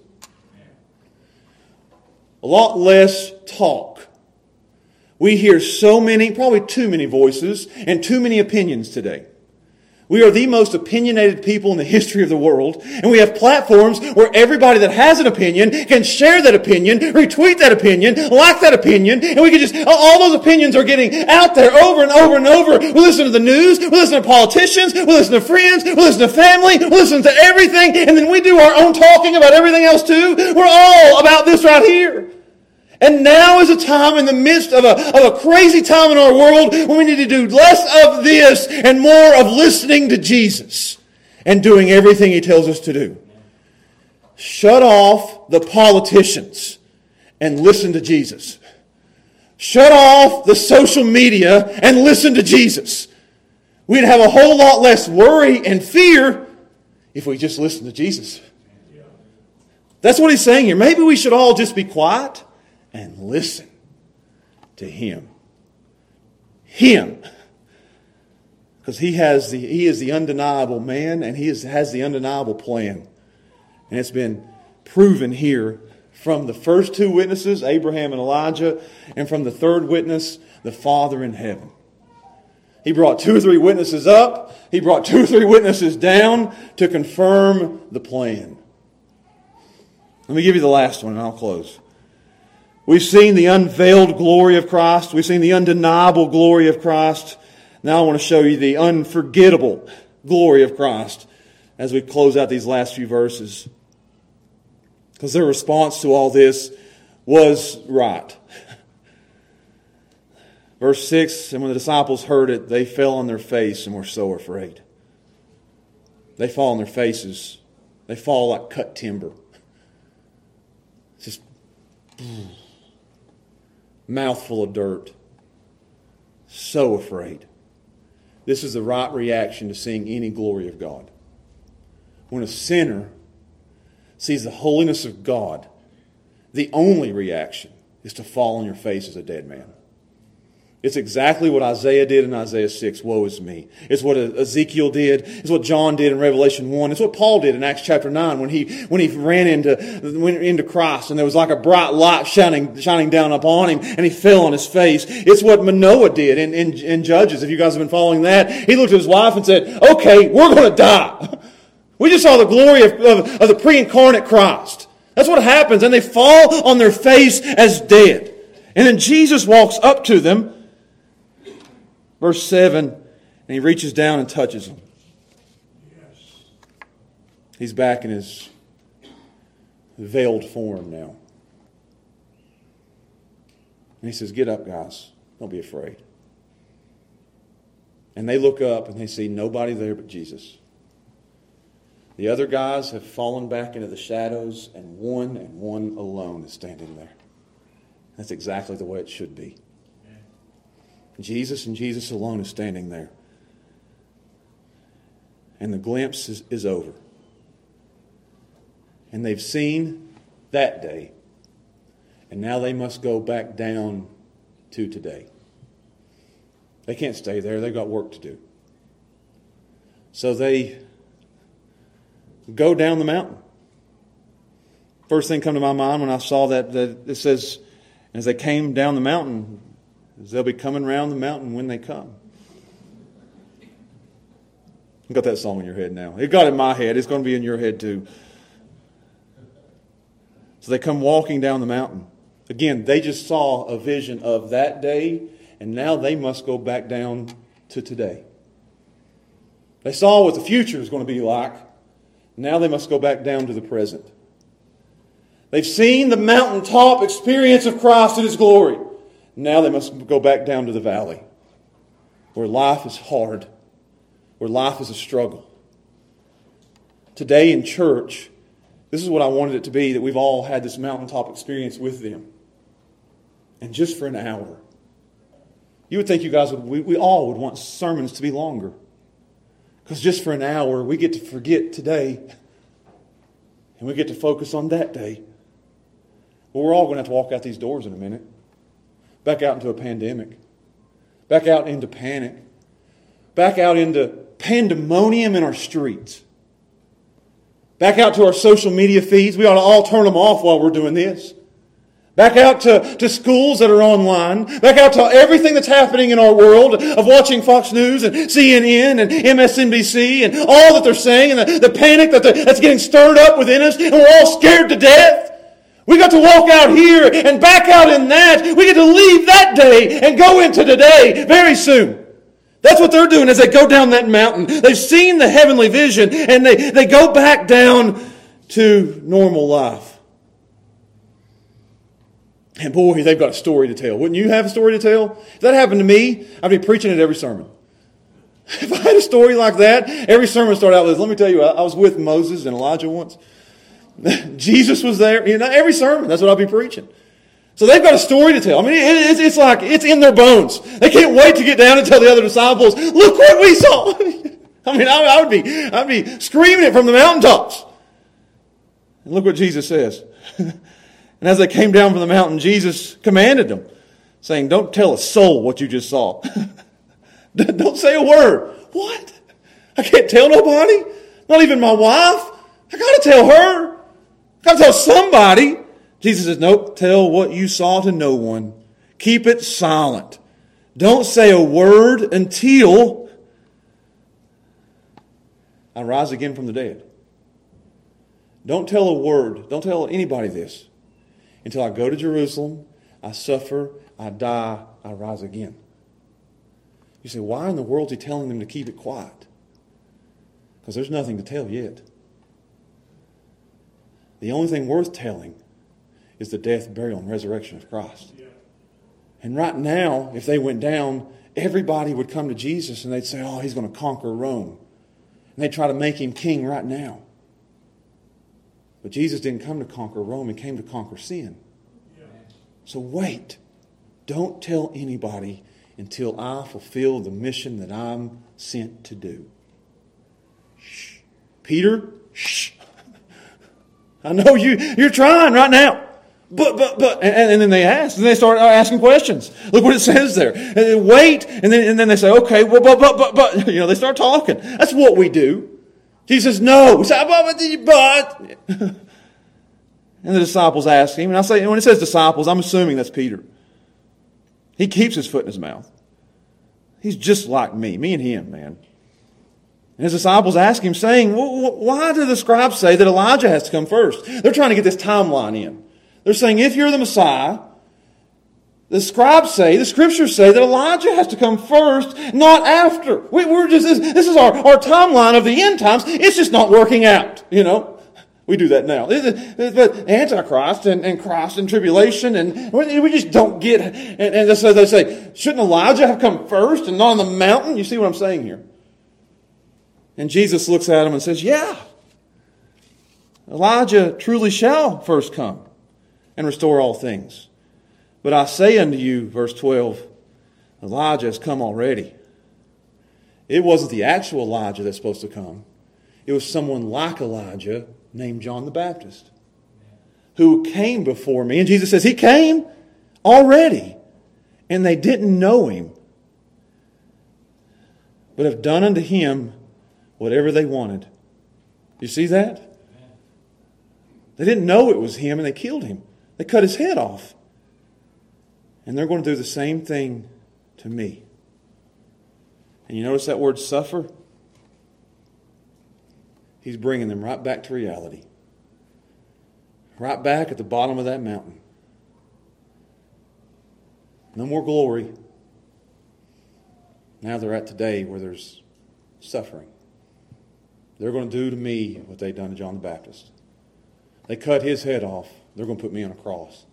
A lot less talk. We hear so many, probably too many voices and too many opinions today. We are the most opinionated people in the history of the world, and we have platforms where everybody that has an opinion can share that opinion, retweet that opinion, like that opinion, and we can just, all those opinions are getting out there over and over and over. We listen to the news, we listen to politicians, we listen to friends, we listen to family, we listen to everything, and then we do our own talking about everything else too. We're all about this right here. And now is a time in the midst of a, of a crazy time in our world when we need to do less of this and more of listening to Jesus and doing everything he tells us to do. Shut off the politicians and listen to Jesus. Shut off the social media and listen to Jesus. We'd have a whole lot less worry and fear if we just listened to Jesus. That's what he's saying here. Maybe we should all just be quiet and listen to him. Him. Because he has the he is the undeniable man, and he is, has the undeniable plan. And it's been proven here from the first two witnesses, Abraham and Elijah, and from the third witness, the Father in heaven. He brought two or three witnesses up. He brought two or three witnesses down to confirm the plan. Let me give you the last one, and I'll close. We've seen the unveiled glory of Christ. We've seen the undeniable glory of Christ. Now I want to show you the unforgettable glory of Christ as we close out these last few verses. Because their response to all this was right. Verse six, and when the disciples heard it, they fell on their face and were so afraid. They fall on their faces. They fall like cut timber. It's just mouthful of dirt. So afraid. This is the right reaction to seeing any glory of God. When a sinner sees the holiness of God, the only reaction is to fall on your face as a dead man. It's exactly what Isaiah did in Isaiah six. Woe is me. It's what Ezekiel did. It's what John did in Revelation one. It's what Paul did in Acts chapter nine when he, when he ran into, went into Christ and there was like a bright light shining, shining down upon him and he fell on his face. It's what Manoah did in, in, in Judges, if you guys have been following that. He looked at his wife and said, okay, we're going to die. We just saw the glory of, of, of the pre-incarnate Christ. That's what happens. And they fall on their face as dead. And then Jesus walks up to them. Verse seven, and he reaches down and touches him. Yes. He's back in his veiled form now. And he says, get up, guys. Don't be afraid. And they look up and they see nobody there but Jesus. The other guys have fallen back into the shadows, and one and one alone is standing there. That's exactly the way it should be. Jesus and Jesus alone is standing there. And the glimpse is, is over. And they've seen that day. And now they must go back down to today. They can't stay there. They've got work to do. So they go down the mountain. First thing come to my mind when I saw that, that it says, as they came down the mountain, they'll be coming around the mountain when they come. You've got that song in your head now. It got in my head. It's going to be in your head too. So they come walking down the mountain. Again, they just saw a vision of that day, and now they must go back down to today. They saw what the future is going to be like. Now they must go back down to the present. They've seen the mountaintop experience of Christ in His glory. Now they must go back down to the valley where life is hard, where life is a struggle. Today in church, this is what I wanted it to be, that we've all had this mountaintop experience with them. And just for an hour. You would think you guys, would, we, we all would want sermons to be longer. Because just for an hour, we get to forget today and we get to focus on that day. Well, we're all going to have to walk out these doors in a minute. Back out into a pandemic. Back out into panic. Back out into pandemonium in our streets. Back out to our social media feeds. We ought to all turn them off while we're doing this. Back out to, to schools that are online. Back out to everything that's happening in our world of watching Fox News and C N N and M S N B C and all that they're saying and the, the panic that the, that's getting stirred up within us, and we're all scared to death. We got to walk out here and back out in that. We get to leave that day and go into today very soon. That's what they're doing as they go down that mountain. They've seen the heavenly vision and they, they go back down to normal life. And boy, they've got a story to tell. Wouldn't you have a story to tell? If that happened to me, I'd be preaching at every sermon. If I had a story like that, every sermon started out with, let me tell you, I was with Moses and Elijah once. Jesus was there. You know, every sermon, that's what I'll be preaching. So they've got a story to tell. I mean, it's, it's like, it's in their bones. They can't wait to get down and tell the other disciples, look what we saw. I mean, I, I would be, I'd be screaming it from the mountaintops. And look what Jesus says. And as they came down from the mountain, Jesus commanded them, saying, don't tell a soul what you just saw. Don't say a word. What? I can't tell nobody? Not even my wife? I got to tell her. I've got to tell somebody. Jesus says, nope, tell what you saw to no one. Keep it silent. Don't say a word until I rise again from the dead. Don't tell a word. Don't tell anybody this. Until I go to Jerusalem, I suffer, I die, I rise again. You say, why in the world is he telling them to keep it quiet? Because there's nothing to tell yet. The only thing worth telling is the death, burial, and resurrection of Christ. And right now, if they went down, everybody would come to Jesus and they'd say, oh, he's going to conquer Rome. And they'd try to make him king right now. But Jesus didn't come to conquer Rome. He came to conquer sin. Yeah. So wait. Don't tell anybody until I fulfill the mission that I'm sent to do. Shh. Peter, shh. I know you, you're trying right now. But, but, but, and, and then they ask, and they start asking questions. Look what it says there. And then wait, and then, and then they say, okay, well, but, but, but, but, you know, they start talking. That's what we do. Jesus says, no. We say, but, but, and the disciples ask him, and I say, when it says disciples, I'm assuming that's Peter. He keeps his foot in his mouth. He's just like me, me and him, man. And his disciples ask him, saying, why do the scribes say that Elijah has to come first? They're trying to get this timeline in. They're saying, if you're the Messiah, the scribes say, the scriptures say that Elijah has to come first, not after. We, we're just this, this is our, our timeline of the end times. It's just not working out, you know. We do that now. But Antichrist and, and Christ and tribulation, and we just don't get. And, and so they say, shouldn't Elijah have come first and not on the mountain? You see what I'm saying here? And Jesus looks at him and says, yeah, Elijah truly shall first come and restore all things. But I say unto you, verse twelve, Elijah has come already. It wasn't the actual Elijah that's supposed to come. It was someone like Elijah named John the Baptist who came before me. And Jesus says, he came already. And they didn't know him, but have done unto him whatever they wanted. You see that? They didn't know it was him, and they killed him. They cut his head off. And they're going to do the same thing to me. And you notice that word suffer? He's bringing them right back to reality. Right back at the bottom of that mountain. No more glory. Now they're at today where there's suffering. They're going to do to me what they've done to John the Baptist. They cut his head off. They're going to put me on a cross.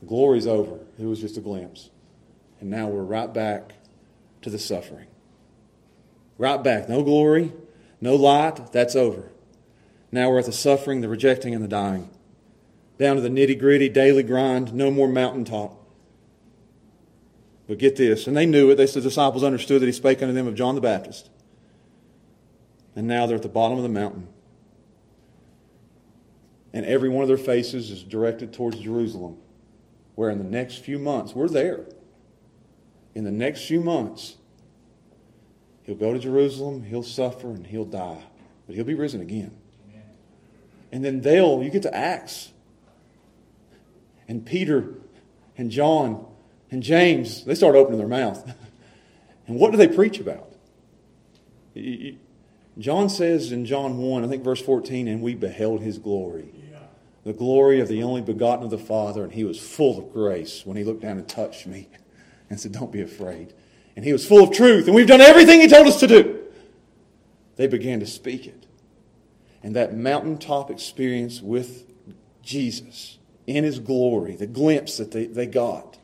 The glory's over. It was just a glimpse. And now we're right back to the suffering. Right back. No glory, no light. That's over. Now we're at the suffering, the rejecting, and the dying. Down to the nitty-gritty, daily grind. No more mountaintop. But get this. And they knew it. They said the disciples understood that he spake unto them of John the Baptist. And now they're at the bottom of the mountain. And every one of their faces is directed towards Jerusalem, where in the next few months, we're there. In the next few months, he'll go to Jerusalem, he'll suffer, and he'll die. But he'll be risen again. Amen. And then they'll, you get to Acts. And Peter and John and James, they start opening their mouth. And what do they preach about? John says in John one, I think verse fourteen, and we beheld his glory. The glory of the only begotten of the Father, and he was full of grace when he looked down and touched me and said, don't be afraid. And he was full of truth, and we've done everything he told us to do. They began to speak it. And that mountaintop experience with Jesus in his glory, the glimpse that they, they got,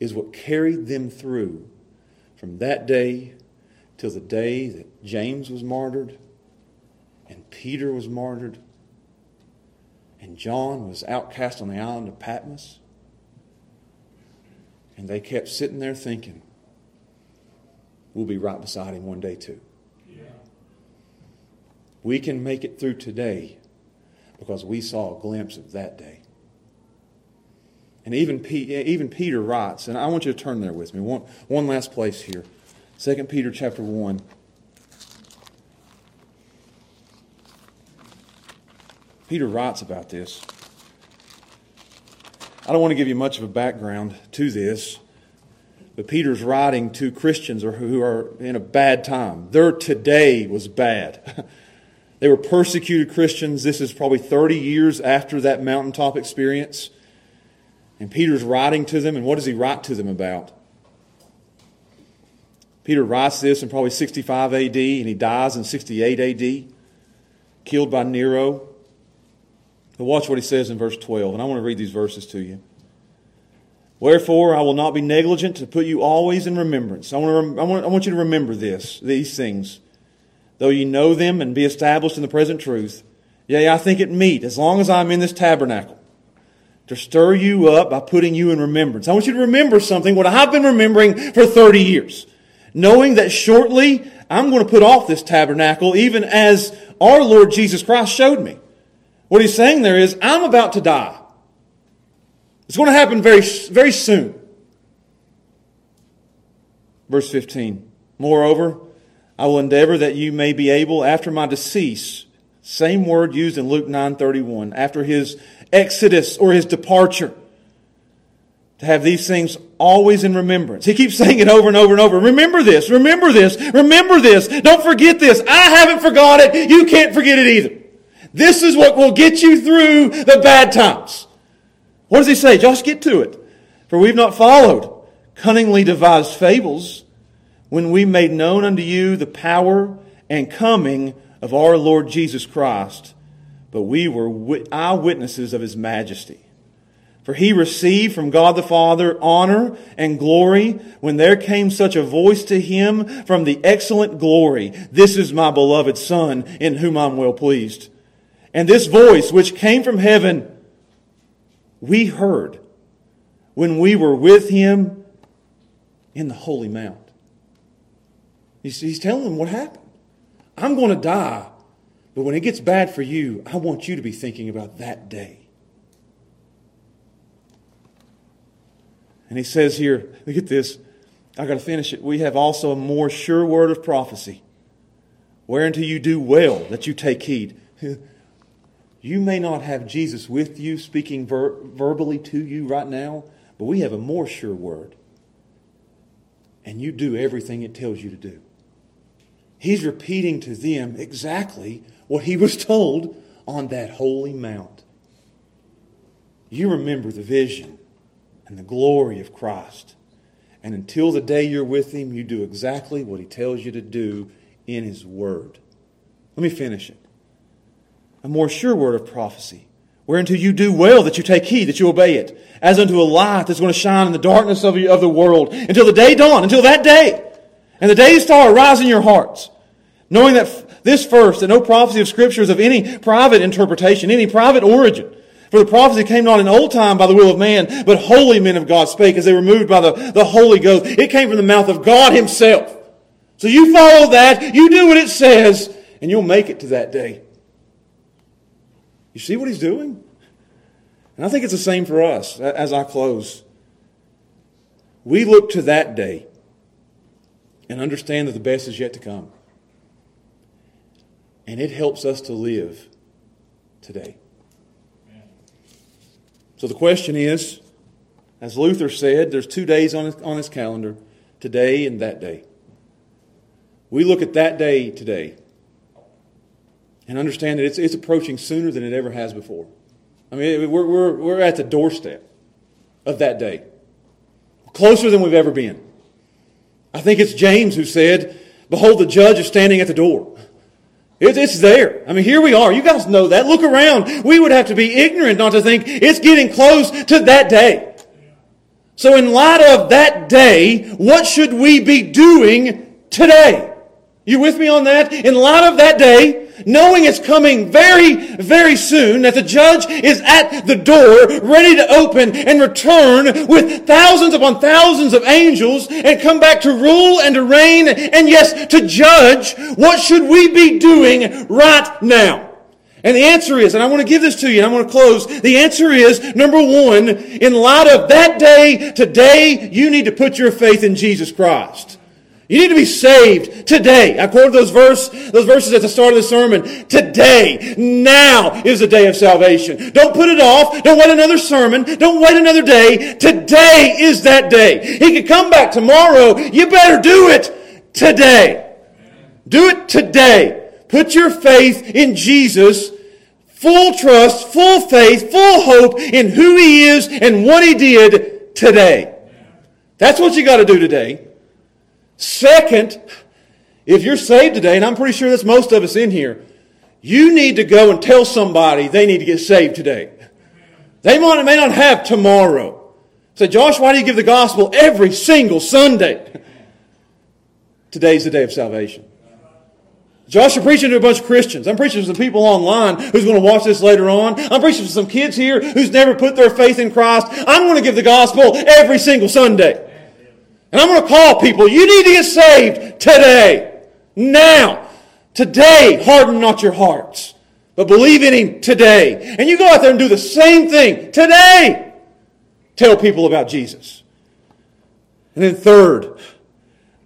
is what carried them through from that day till the day that James was martyred and Peter was martyred. And John was outcast on the island of Patmos. And they kept sitting there thinking, we'll be right beside him one day too. Yeah. We can make it through today because we saw a glimpse of that day. And even, P- even Peter writes, and I want you to turn there with me. One, one last place here. Second Peter chapter one. Peter writes about this. I don't want to give you much of a background to this, but Peter's writing to Christians who are in a bad time. Their today was bad. They were persecuted Christians. This is probably thirty years after that mountaintop experience. And Peter's writing to them, and what does he write to them about? Peter writes this in probably sixty-five A D, and he dies in sixty-eight A D, killed by Nero. But watch what he says in verse twelve, and I want to read these verses to you. Wherefore, I will not be negligent to put you always in remembrance. I want, to, I want, I want you to remember this, these things. Though you know them and be established in the present truth, yea, I think it meet, as long as I'm in this tabernacle, to stir you up by putting you in remembrance. I want you to remember something, what I've been remembering for thirty years. Knowing that shortly, I'm going to put off this tabernacle, even as our Lord Jesus Christ showed me. What he's saying there is, I'm about to die. It's going to happen very, very soon. Verse fifteen. Moreover, I will endeavor that you may be able, after my decease, same word used in Luke nine thirty-one, after his exodus or his departure, to have these things always in remembrance. He keeps saying it over and over and over. Remember this, remember this, remember this. Don't forget this. I haven't forgot it. You can't forget it either. This is what will get you through the bad times. What does he say? Just get to it. For we've not followed cunningly devised fables when we made known unto you the power and coming of our Lord Jesus Christ, but we were eyewitnesses of his majesty. For he received from God the Father honor and glory when there came such a voice to him from the excellent glory, "This is my beloved Son, in whom I'm well pleased." And this voice which came from heaven, we heard when we were with him in the holy mount. He's telling them what happened. I'm going to die, but when it gets bad for you, I want you to be thinking about that day. And he says here, look at this. I've got to finish it. We have also a more sure word of prophecy, whereunto you do well that you take heed. You may not have Jesus with you speaking ver- verbally to you right now, but we have a more sure word. And you do everything it tells you to do. He's repeating to them exactly what he was told on that holy mount. You remember the vision and the glory of Christ. And until the day you're with him, you do exactly what he tells you to do in his word. Let me finish it. A more sure word of prophecy, whereunto you do well that you take heed, that you obey it, as unto a light that's going to shine in the darkness of the world, until the day dawn, until that day. And the day star arise in your hearts, knowing that this first, that no prophecy of Scripture is of any private interpretation, any private origin. For the prophecy came not in old time by the will of man, but holy men of God spake as they were moved by the, the Holy Ghost. It came from the mouth of God himself. So you follow that, you do what it says, and you'll make it to that day. You see what he's doing? And I think it's the same for us as I close. We look to that day and understand that the best is yet to come. And it helps us to live today. So the question is, as Luther said, there's two days on his, on his calendar, today and that day. We look at that day today and understand that it's, it's approaching sooner than it ever has before. I mean, we're, we're, we're at the doorstep of that day. Closer than we've ever been. I think it's James who said, "Behold, the judge is standing at the door." It, it's there. I mean, here we are. You guys know that. Look around. We would have to be ignorant not to think it's getting close to that day. So in light of that day, what should we be doing today? You with me on that? In light of that day, knowing it's coming very, very soon, that the judge is at the door, ready to open and return with thousands upon thousands of angels and come back to rule and to reign and, yes, to judge, what should we be doing right now? And the answer is, and I want to give this to you, and I want to close, the answer is, number one, in light of that day, today, you need to put your faith in Jesus Christ. You need to be saved today. I quoted those, verse, those verses at the start of the sermon. Today, now is the day of salvation. Don't put it off. Don't wait another sermon. Don't wait another day. Today is that day. He could come back tomorrow. You better do it today. Do it today. Put your faith in Jesus. Full trust, full faith, full hope in who He is and what He did today. That's what you got to do today. Second, if you're saved today, and I'm pretty sure that's most of us in here, you need to go and tell somebody they need to get saved today. They might, may not have tomorrow. Say, Josh, why do you give the gospel every single Sunday? Today's the day of salvation. Josh, you're preaching to a bunch of Christians. I'm preaching to some people online who's going to watch this later on. I'm preaching to some kids here who's never put their faith in Christ. I'm going to give the gospel every single Sunday. And I'm going to call people, you need to get saved today. Now. Today, harden not your hearts, but believe in Him today. And you go out there and do the same thing today. Tell people about Jesus. And then third,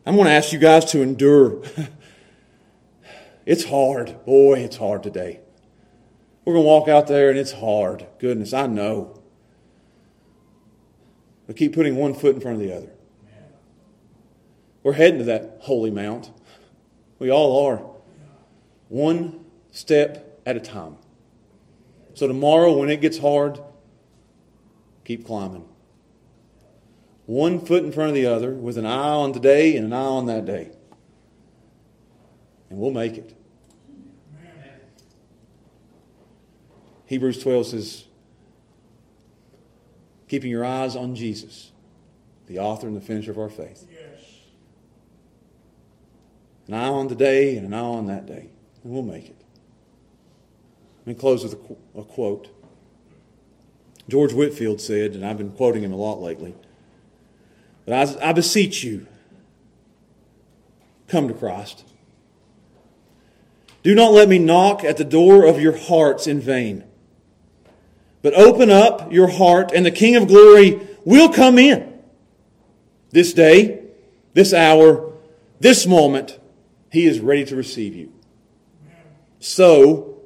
I'm going to ask you guys to endure. It's hard. Boy, it's hard today. We're going to walk out there and it's hard. Goodness, I know. But keep putting one foot in front of the other. We're heading to that holy mount. We all are. One step at a time. So tomorrow when it gets hard, keep climbing. One foot in front of the other with an eye on today and an eye on that day. And we'll make it. Hebrews twelve says, keeping your eyes on Jesus, the author and the finisher of our faith. An eye on today and an eye on that day. And we'll make it. Let me close with a, qu- a quote. George Whitefield said, and I've been quoting him a lot lately, but I, I beseech you, come to Christ. Do not let me knock at the door of your hearts in vain, but open up your heart and the King of glory will come in. This day, this hour, this moment, He is ready to receive you. So,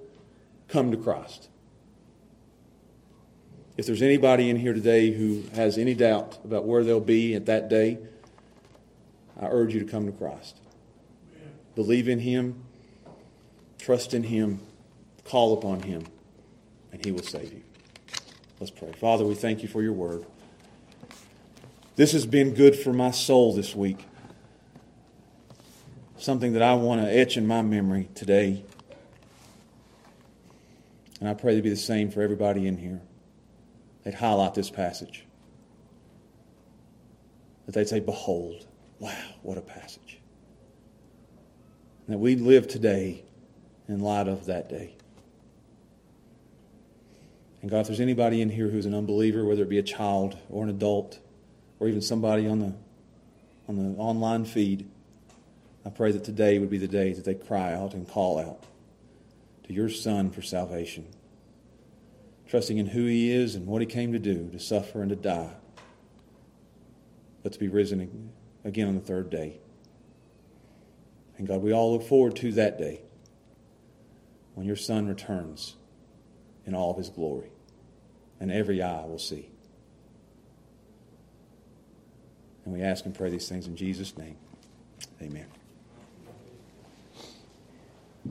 come to Christ. If there's anybody in here today who has any doubt about where they'll be at that day, I urge you to come to Christ. Believe in Him, trust in Him, call upon Him, and He will save you. Let's pray. Father, we thank You for Your word. This has been good for my soul this week. Something that I want to etch in my memory today. And I pray to be the same for everybody in here. They'd highlight this passage. That they'd say, behold, wow, what a passage. And that we live today in light of that day. And God, if there's anybody in here who's an unbeliever, whether it be a child or an adult, or even somebody on the, on the online feed, I pray that today would be the day that they cry out and call out to Your Son for salvation, trusting in who He is and what He came to do, to suffer and to die, but to be risen again on the third day. And God, we all look forward to that day when Your Son returns in all of His glory, and every eye will see. And we ask and pray these things in Jesus' name. Amen.